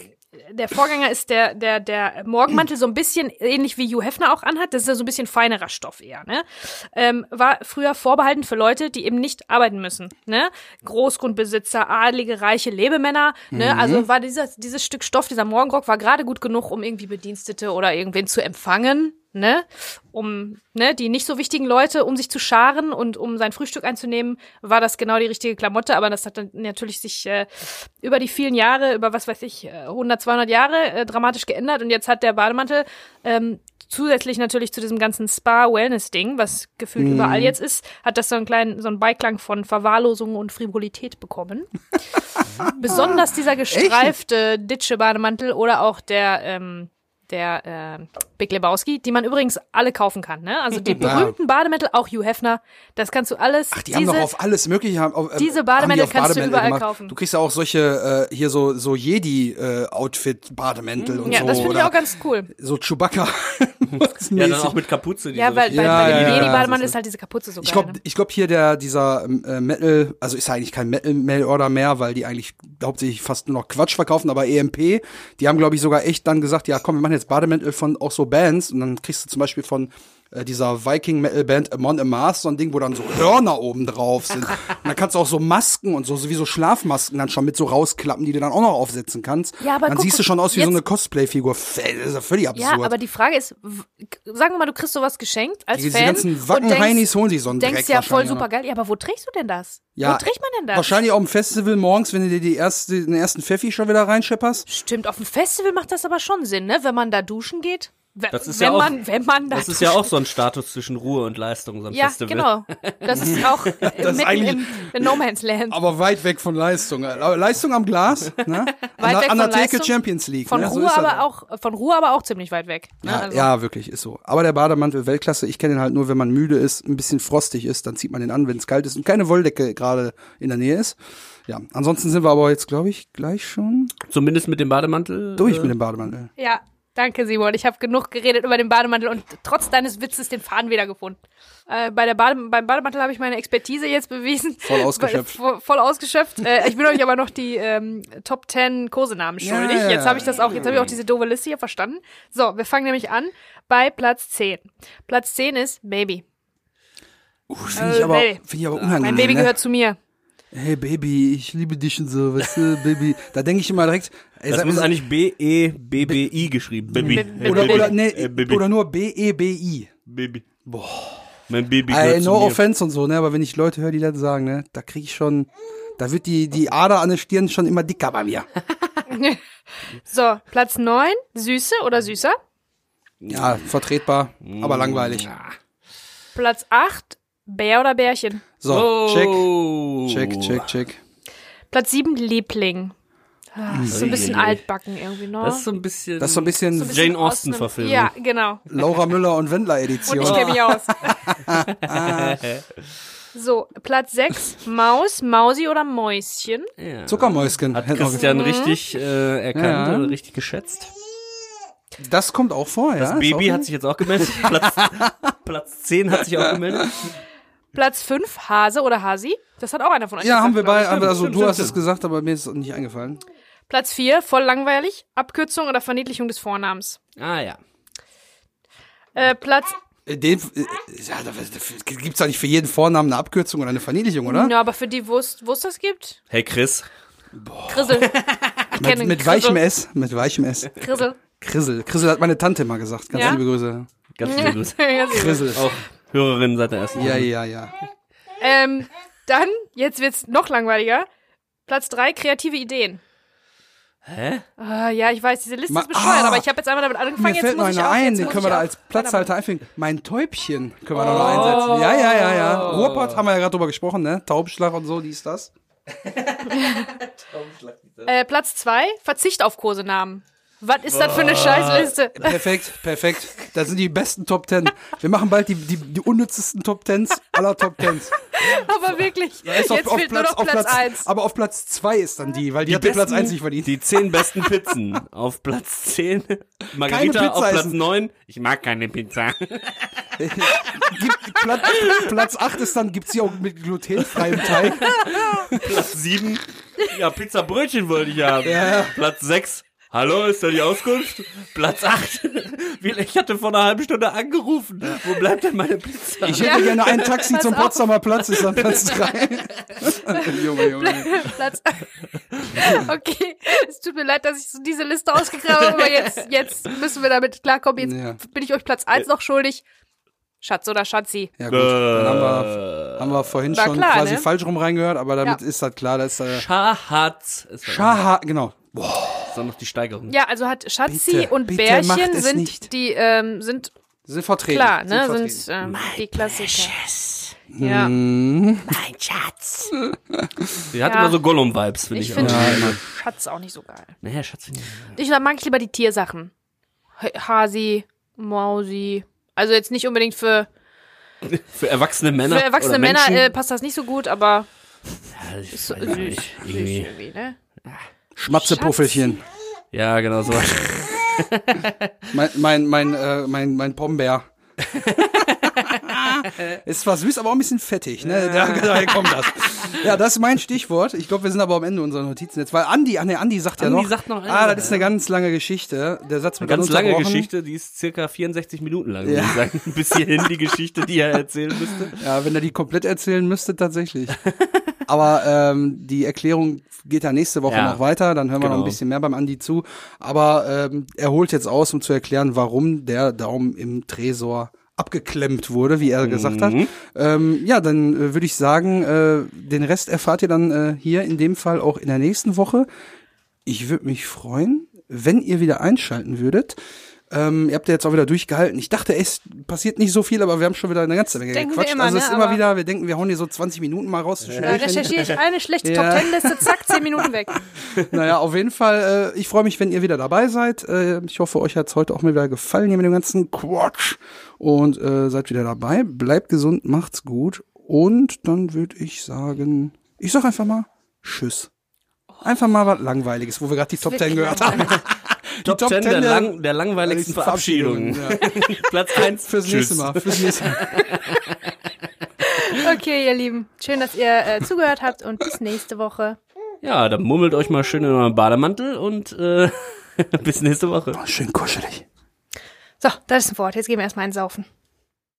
der Vorgänger ist der der der Morgenmantel, so ein bisschen ähnlich wie Hugh Hefner auch anhat. Das ist ja so ein bisschen feinerer Stoff eher. Ne, ähm, war früher vorbehalten für Leute, die eben nicht arbeiten müssen. Ne, Großgrundbesitzer, adlige, reiche Lebemänner. Mhm. Ne, also war dieses dieses Stück Stoff, dieser Morgenrock, war gerade gut genug, um irgendwie Bedienstete oder irgendwen zu empfangen. Ne, um ne, die nicht so wichtigen Leute, um sich zu scharen und um sein Frühstück einzunehmen, war das genau die richtige Klamotte. Aber das hat dann natürlich sich äh, über die vielen Jahre, über was weiß ich, hundert, zweihundert Jahre äh, dramatisch geändert. Und jetzt hat der Bademantel ähm, zusätzlich natürlich zu diesem ganzen Spa-Wellness-Ding, was gefühlt mhm. überall jetzt ist, hat das so einen kleinen, so einen Beiklang von Verwahrlosung und Frivolität bekommen. Besonders dieser gestreifte Ditsche-Bademantel oder auch der ähm, der äh, Big Lebowski, die man übrigens alle kaufen kann, ne? Also die berühmten ja. Bademantel, auch Hugh Hefner, das kannst du alles. Ach, die diese, haben doch auf alles Mögliche. Haben, auf, äh, diese Bademantel kannst Bademantel du überall gemacht. Kaufen. Du kriegst ja auch solche, äh, hier so, so Jedi-Outfit-Bademantel äh, und ja, so. Ja, das finde ich auch ganz cool. So Chewbacca. Ja, dann auch mit Kapuze. Die ja, weil so bei, ja, bei dem ja, Jedi-Bademantel ja. ist halt diese Kapuze so geil. Ich glaube, ne? glaub hier der, dieser äh, Metal, also ist ja eigentlich kein Metal-Mail-Order mehr, weil die eigentlich hauptsächlich fast nur noch Quatsch verkaufen, aber E M P, die haben, glaube ich, sogar echt dann gesagt, ja komm, wir machen jetzt Bademantel von auch so Bands und dann kriegst du zum Beispiel von äh, dieser Viking-Metal-Band Amon Amarth so ein Ding, wo dann so Hörner oben drauf sind. Und dann kannst du auch so Masken und so, so wie so Schlafmasken dann schon mit so rausklappen, die du dann auch noch aufsetzen kannst. Ja, aber dann guck, siehst du schon aus wie jetzt so eine Cosplay-Figur. Das ist ja völlig absurd. Ja, aber die Frage ist, w- sagen wir mal, du kriegst sowas geschenkt als die, Fan. Die ganzen Wacken-Heinis holen sich so einen Dreck. Denkst ja voll super geil. Ja, aber wo trägst du denn das? Ja, wo trägt man denn das? Wahrscheinlich auf dem Festival morgens, wenn du dir die erste, den ersten Pfeffi schon wieder reinschepperst. Stimmt, auf dem Festival macht das aber schon Sinn, ne? Wenn man da duschen geht. Das ist, wenn ja auch, man, wenn man da das ist ja auch so ein Status zwischen Ruhe und Leistung, so ein ja, Festival. Ja, genau. Das ist auch das mitten im No-Man's-Land. Aber weit weg von Leistung. Leistung am Glas, ne? Weit an, weg an der Theke Champions League. Von, ne? Ruhe so aber auch, von Ruhe aber auch ziemlich weit weg. Ne? Ja, also. Ja, wirklich, ist so. Aber der Bademantel Weltklasse, ich kenne ihn halt nur, wenn man müde ist, ein bisschen frostig ist, dann zieht man den an, wenn es kalt ist und keine Wolldecke gerade in der Nähe ist. Ja, ansonsten sind wir aber jetzt, glaube ich, gleich schon zumindest mit dem Bademantel durch äh, mit dem Bademantel. Ja. Danke, Simon. Ich habe genug geredet über den Bademantel und trotz deines Witzes den Faden wiedergefunden. Äh, bei der Bade- beim Bademantel habe ich meine Expertise jetzt bewiesen. Voll ausgeschöpft. Voll, voll ausgeschöpft. Äh, ich bin euch aber noch die ähm, Top Ten Kosenamen schuldig. Yeah. Jetzt habe ich das auch, jetzt habe ich auch diese doofe Liste hier verstanden. So, wir fangen nämlich an bei Platz zehn. Platz zehn ist Baby. Uh, finde ich, äh, find ich aber unangenehm. Mein Baby, ne? Gehört zu mir. Hey Baby, ich liebe dich und so, weißt du, Baby. Da denke ich immer direkt. Ey, das muss eigentlich B E B B I geschrieben. Baby. B- oder, oder, nee, äh, Baby. Oder nur B E B I. Baby. Boah. Mein Baby gehört zu mir. No offense und so, ne, aber wenn ich Leute höre, die das sagen, ne, da kriege ich schon, Da wird die, die Ader an der Stirn schon immer dicker bei mir. So, Platz neun, Süße oder Süßer? Ja, vertretbar, aber langweilig. Platz acht, Bär oder Bärchen? So, oh. check, check, check, check. Platz sieben, Liebling. Ah, das ist so ein bisschen altbacken irgendwie, ne? Das ist so ein bisschen, das ist so ein bisschen, so ein bisschen Jane Austen verfilmt. Ja, genau. Laura Müller und Wendler Edition. Und ich kenne mich aus. So, Platz sechs, Maus, Mausi oder Mäuschen? Ja. Zuckermäuschen. Hat Christian richtig äh, erkannt ja. und richtig geschätzt. Das kommt auch vor, das ja. Das Baby hat sich jetzt auch gemeldet. Platz, Platz zehn hat sich auch gemeldet. Platz fünf, Hase oder Hasi? Das hat auch einer von euch ja, gesagt. Ja, haben wir bei, aber also du hast es gesagt, aber mir ist es nicht eingefallen. Platz vier, voll langweilig, Abkürzung oder Verniedlichung des Vornamens. Ah, ja. Äh, Platz... Den, ja, gibt es doch nicht für jeden Vornamen eine Abkürzung oder eine Verniedlichung, oder? Ja, aber für die, wo es das gibt. Hey, Chris. Boah. Chrissel. Ich kenne mit, mit weichem S. Mit weichem S. Chrissel. Chrissel. Chrissel hat meine Tante mal gesagt. Ganz ja? liebe Grüße. Ganz liebe Grüße. Chrissel. Auch Hörerin seit der ersten Ja, ja, ja. Ähm, dann, jetzt wird's noch langweiliger. Platz drei, kreative Ideen. Hä? Ah, ja, ich weiß, diese Liste Ma- ist bescheuert, ah, aber ich habe jetzt einmal damit angefangen. Mir fällt noch einer ein, den können wir da als Platzhalter einfügen. Mein Täubchen können wir da oh. noch einsetzen. Ja, ja, ja, ja. Ruhrpott haben wir ja gerade drüber gesprochen, ne? Taubschlag und so, dies, das. Taubschlag, dies, das. Äh, Platz zwei, Verzicht auf Kosenamen. Was ist das für eine Scheißliste? Perfekt, perfekt. Das sind die besten Top Ten. Wir machen bald die, die, die unnützesten Top Tens aller Top Tens. Aber wirklich, ja, jetzt auf, auf fehlt Platz, nur noch Platz, Platz eins. Aber auf Platz zwei ist dann die, weil die, die hat besten, Platz eins nicht verdient. Die zehn besten Pizzen auf Platz zehn. Margarita Pizza auf Platz neun. Ich mag keine Pizza. Gibt, Platz, Platz acht ist dann, gibt's hier auch mit glutenfreiem Teig. Platz sieben. Ja, Pizzabrötchen wollte ich haben. Ja. Platz sechs. Hallo, ist da die Auskunft? Platz acht. Ich hatte vor einer halben Stunde angerufen. Wo bleibt denn meine Pizza? Ich hätte ja. gerne ein Taxi Pass zum auf. Potsdamer Platz, ist dann Platz drei. Junge, Junge. Platz Okay, es tut mir leid, dass ich so diese Liste ausgegraben habe, aber jetzt, jetzt müssen wir damit klarkommen. Jetzt ja. bin ich euch Platz eins noch schuldig. Schatz oder Schatzi. Ja gut, dann haben wir, haben wir vorhin War schon klar, quasi ne? falsch rum reingehört, aber damit ja. ist das klar. Dass, äh, Schatz. Schatz, genau. Boah. Dann noch die Steigerung. Ja, also hat Schatzi bitte, und bitte Bärchen sind nicht. die ähm, sind sind vertreten. Klar, ne, sind, sind ähm, die Klassiker. Ja. Mein Schatz. Sie hat ja. immer so Gollum-Vibes, finde ich. Ich finde Schatz auch nicht so geil. Naja, Schatz finde ich. Ich mag ich lieber die Tiersachen. Hasi, Mausi. Also jetzt nicht unbedingt für für erwachsene Männer. Für erwachsene Männer äh, passt das nicht so gut, aber ja, das ist so süß, süß irgendwie, ne? Ja. Schmatzepuffelchen. Ja, genau so. mein, mein, mein, äh, mein, mein Pombeer. Ist zwar süß, aber auch ein bisschen fettig, ne? Da, daher kommt das. Ja, das ist mein Stichwort. Ich glaube, wir sind aber am Ende unserer Notizen jetzt, weil Andi, ach ne, Andi sagt Andi ja noch. Sagt noch eine, ah, das ist eine ganz lange Geschichte. Der Satz mit ganz lange Geschichte, die ist circa vierundsechzig Minuten lang, würde ja. ich sagen. Bis hierhin die Geschichte, die er erzählen müsste. Ja, wenn er die komplett erzählen müsste, tatsächlich. Aber ähm, die Erklärung geht ja nächste Woche ja. noch weiter, dann hören wir genau. noch ein bisschen mehr beim Andi zu. Aber ähm, er holt jetzt aus, um zu erklären, warum der Daumen im Tresor abgeklemmt wurde, wie er mhm. gesagt hat. Ähm, ja, dann äh, würde ich sagen, äh, den Rest erfahrt ihr dann äh, hier in dem Fall auch in der nächsten Woche. Ich würde mich freuen, wenn ihr wieder einschalten würdet. Ähm, ihr habt ja jetzt auch wieder durchgehalten. Ich dachte, es passiert nicht so viel, aber wir haben schon wieder eine ganze Menge denken gequatscht. Wir immer, also es ne, ist immer wieder, wir denken, wir hauen hier so zwanzig Minuten mal raus. Ja. Da recherchiere ich eine schlechte ja. Top-Ten-Liste, zack, zehn Minuten weg. Naja, auf jeden Fall, äh, ich freue mich, wenn ihr wieder dabei seid. Äh, ich hoffe, euch hat es heute auch mal wieder gefallen hier mit dem ganzen Quatsch. Und äh, seid wieder dabei. Bleibt gesund, macht's gut. Und dann würde ich sagen, ich sag einfach mal Tschüss. Einfach mal was Langweiliges, wo wir gerade die Top Ten gehört haben. Die Top, Top Ten der, der, lang, der langweiligsten Verabschiedungen. Verabschiedung, ja. Platz eins. Fürs nächste Mal. Fürs nächste Mal. Okay, ihr Lieben. Schön, dass ihr äh, zugehört habt und bis nächste Woche. Ja, dann mummelt euch mal schön in euren Bademantel und äh, bis nächste Woche. Oh, schön kuschelig. So, das ist ein Wort. Jetzt gehen wir erstmal einen saufen.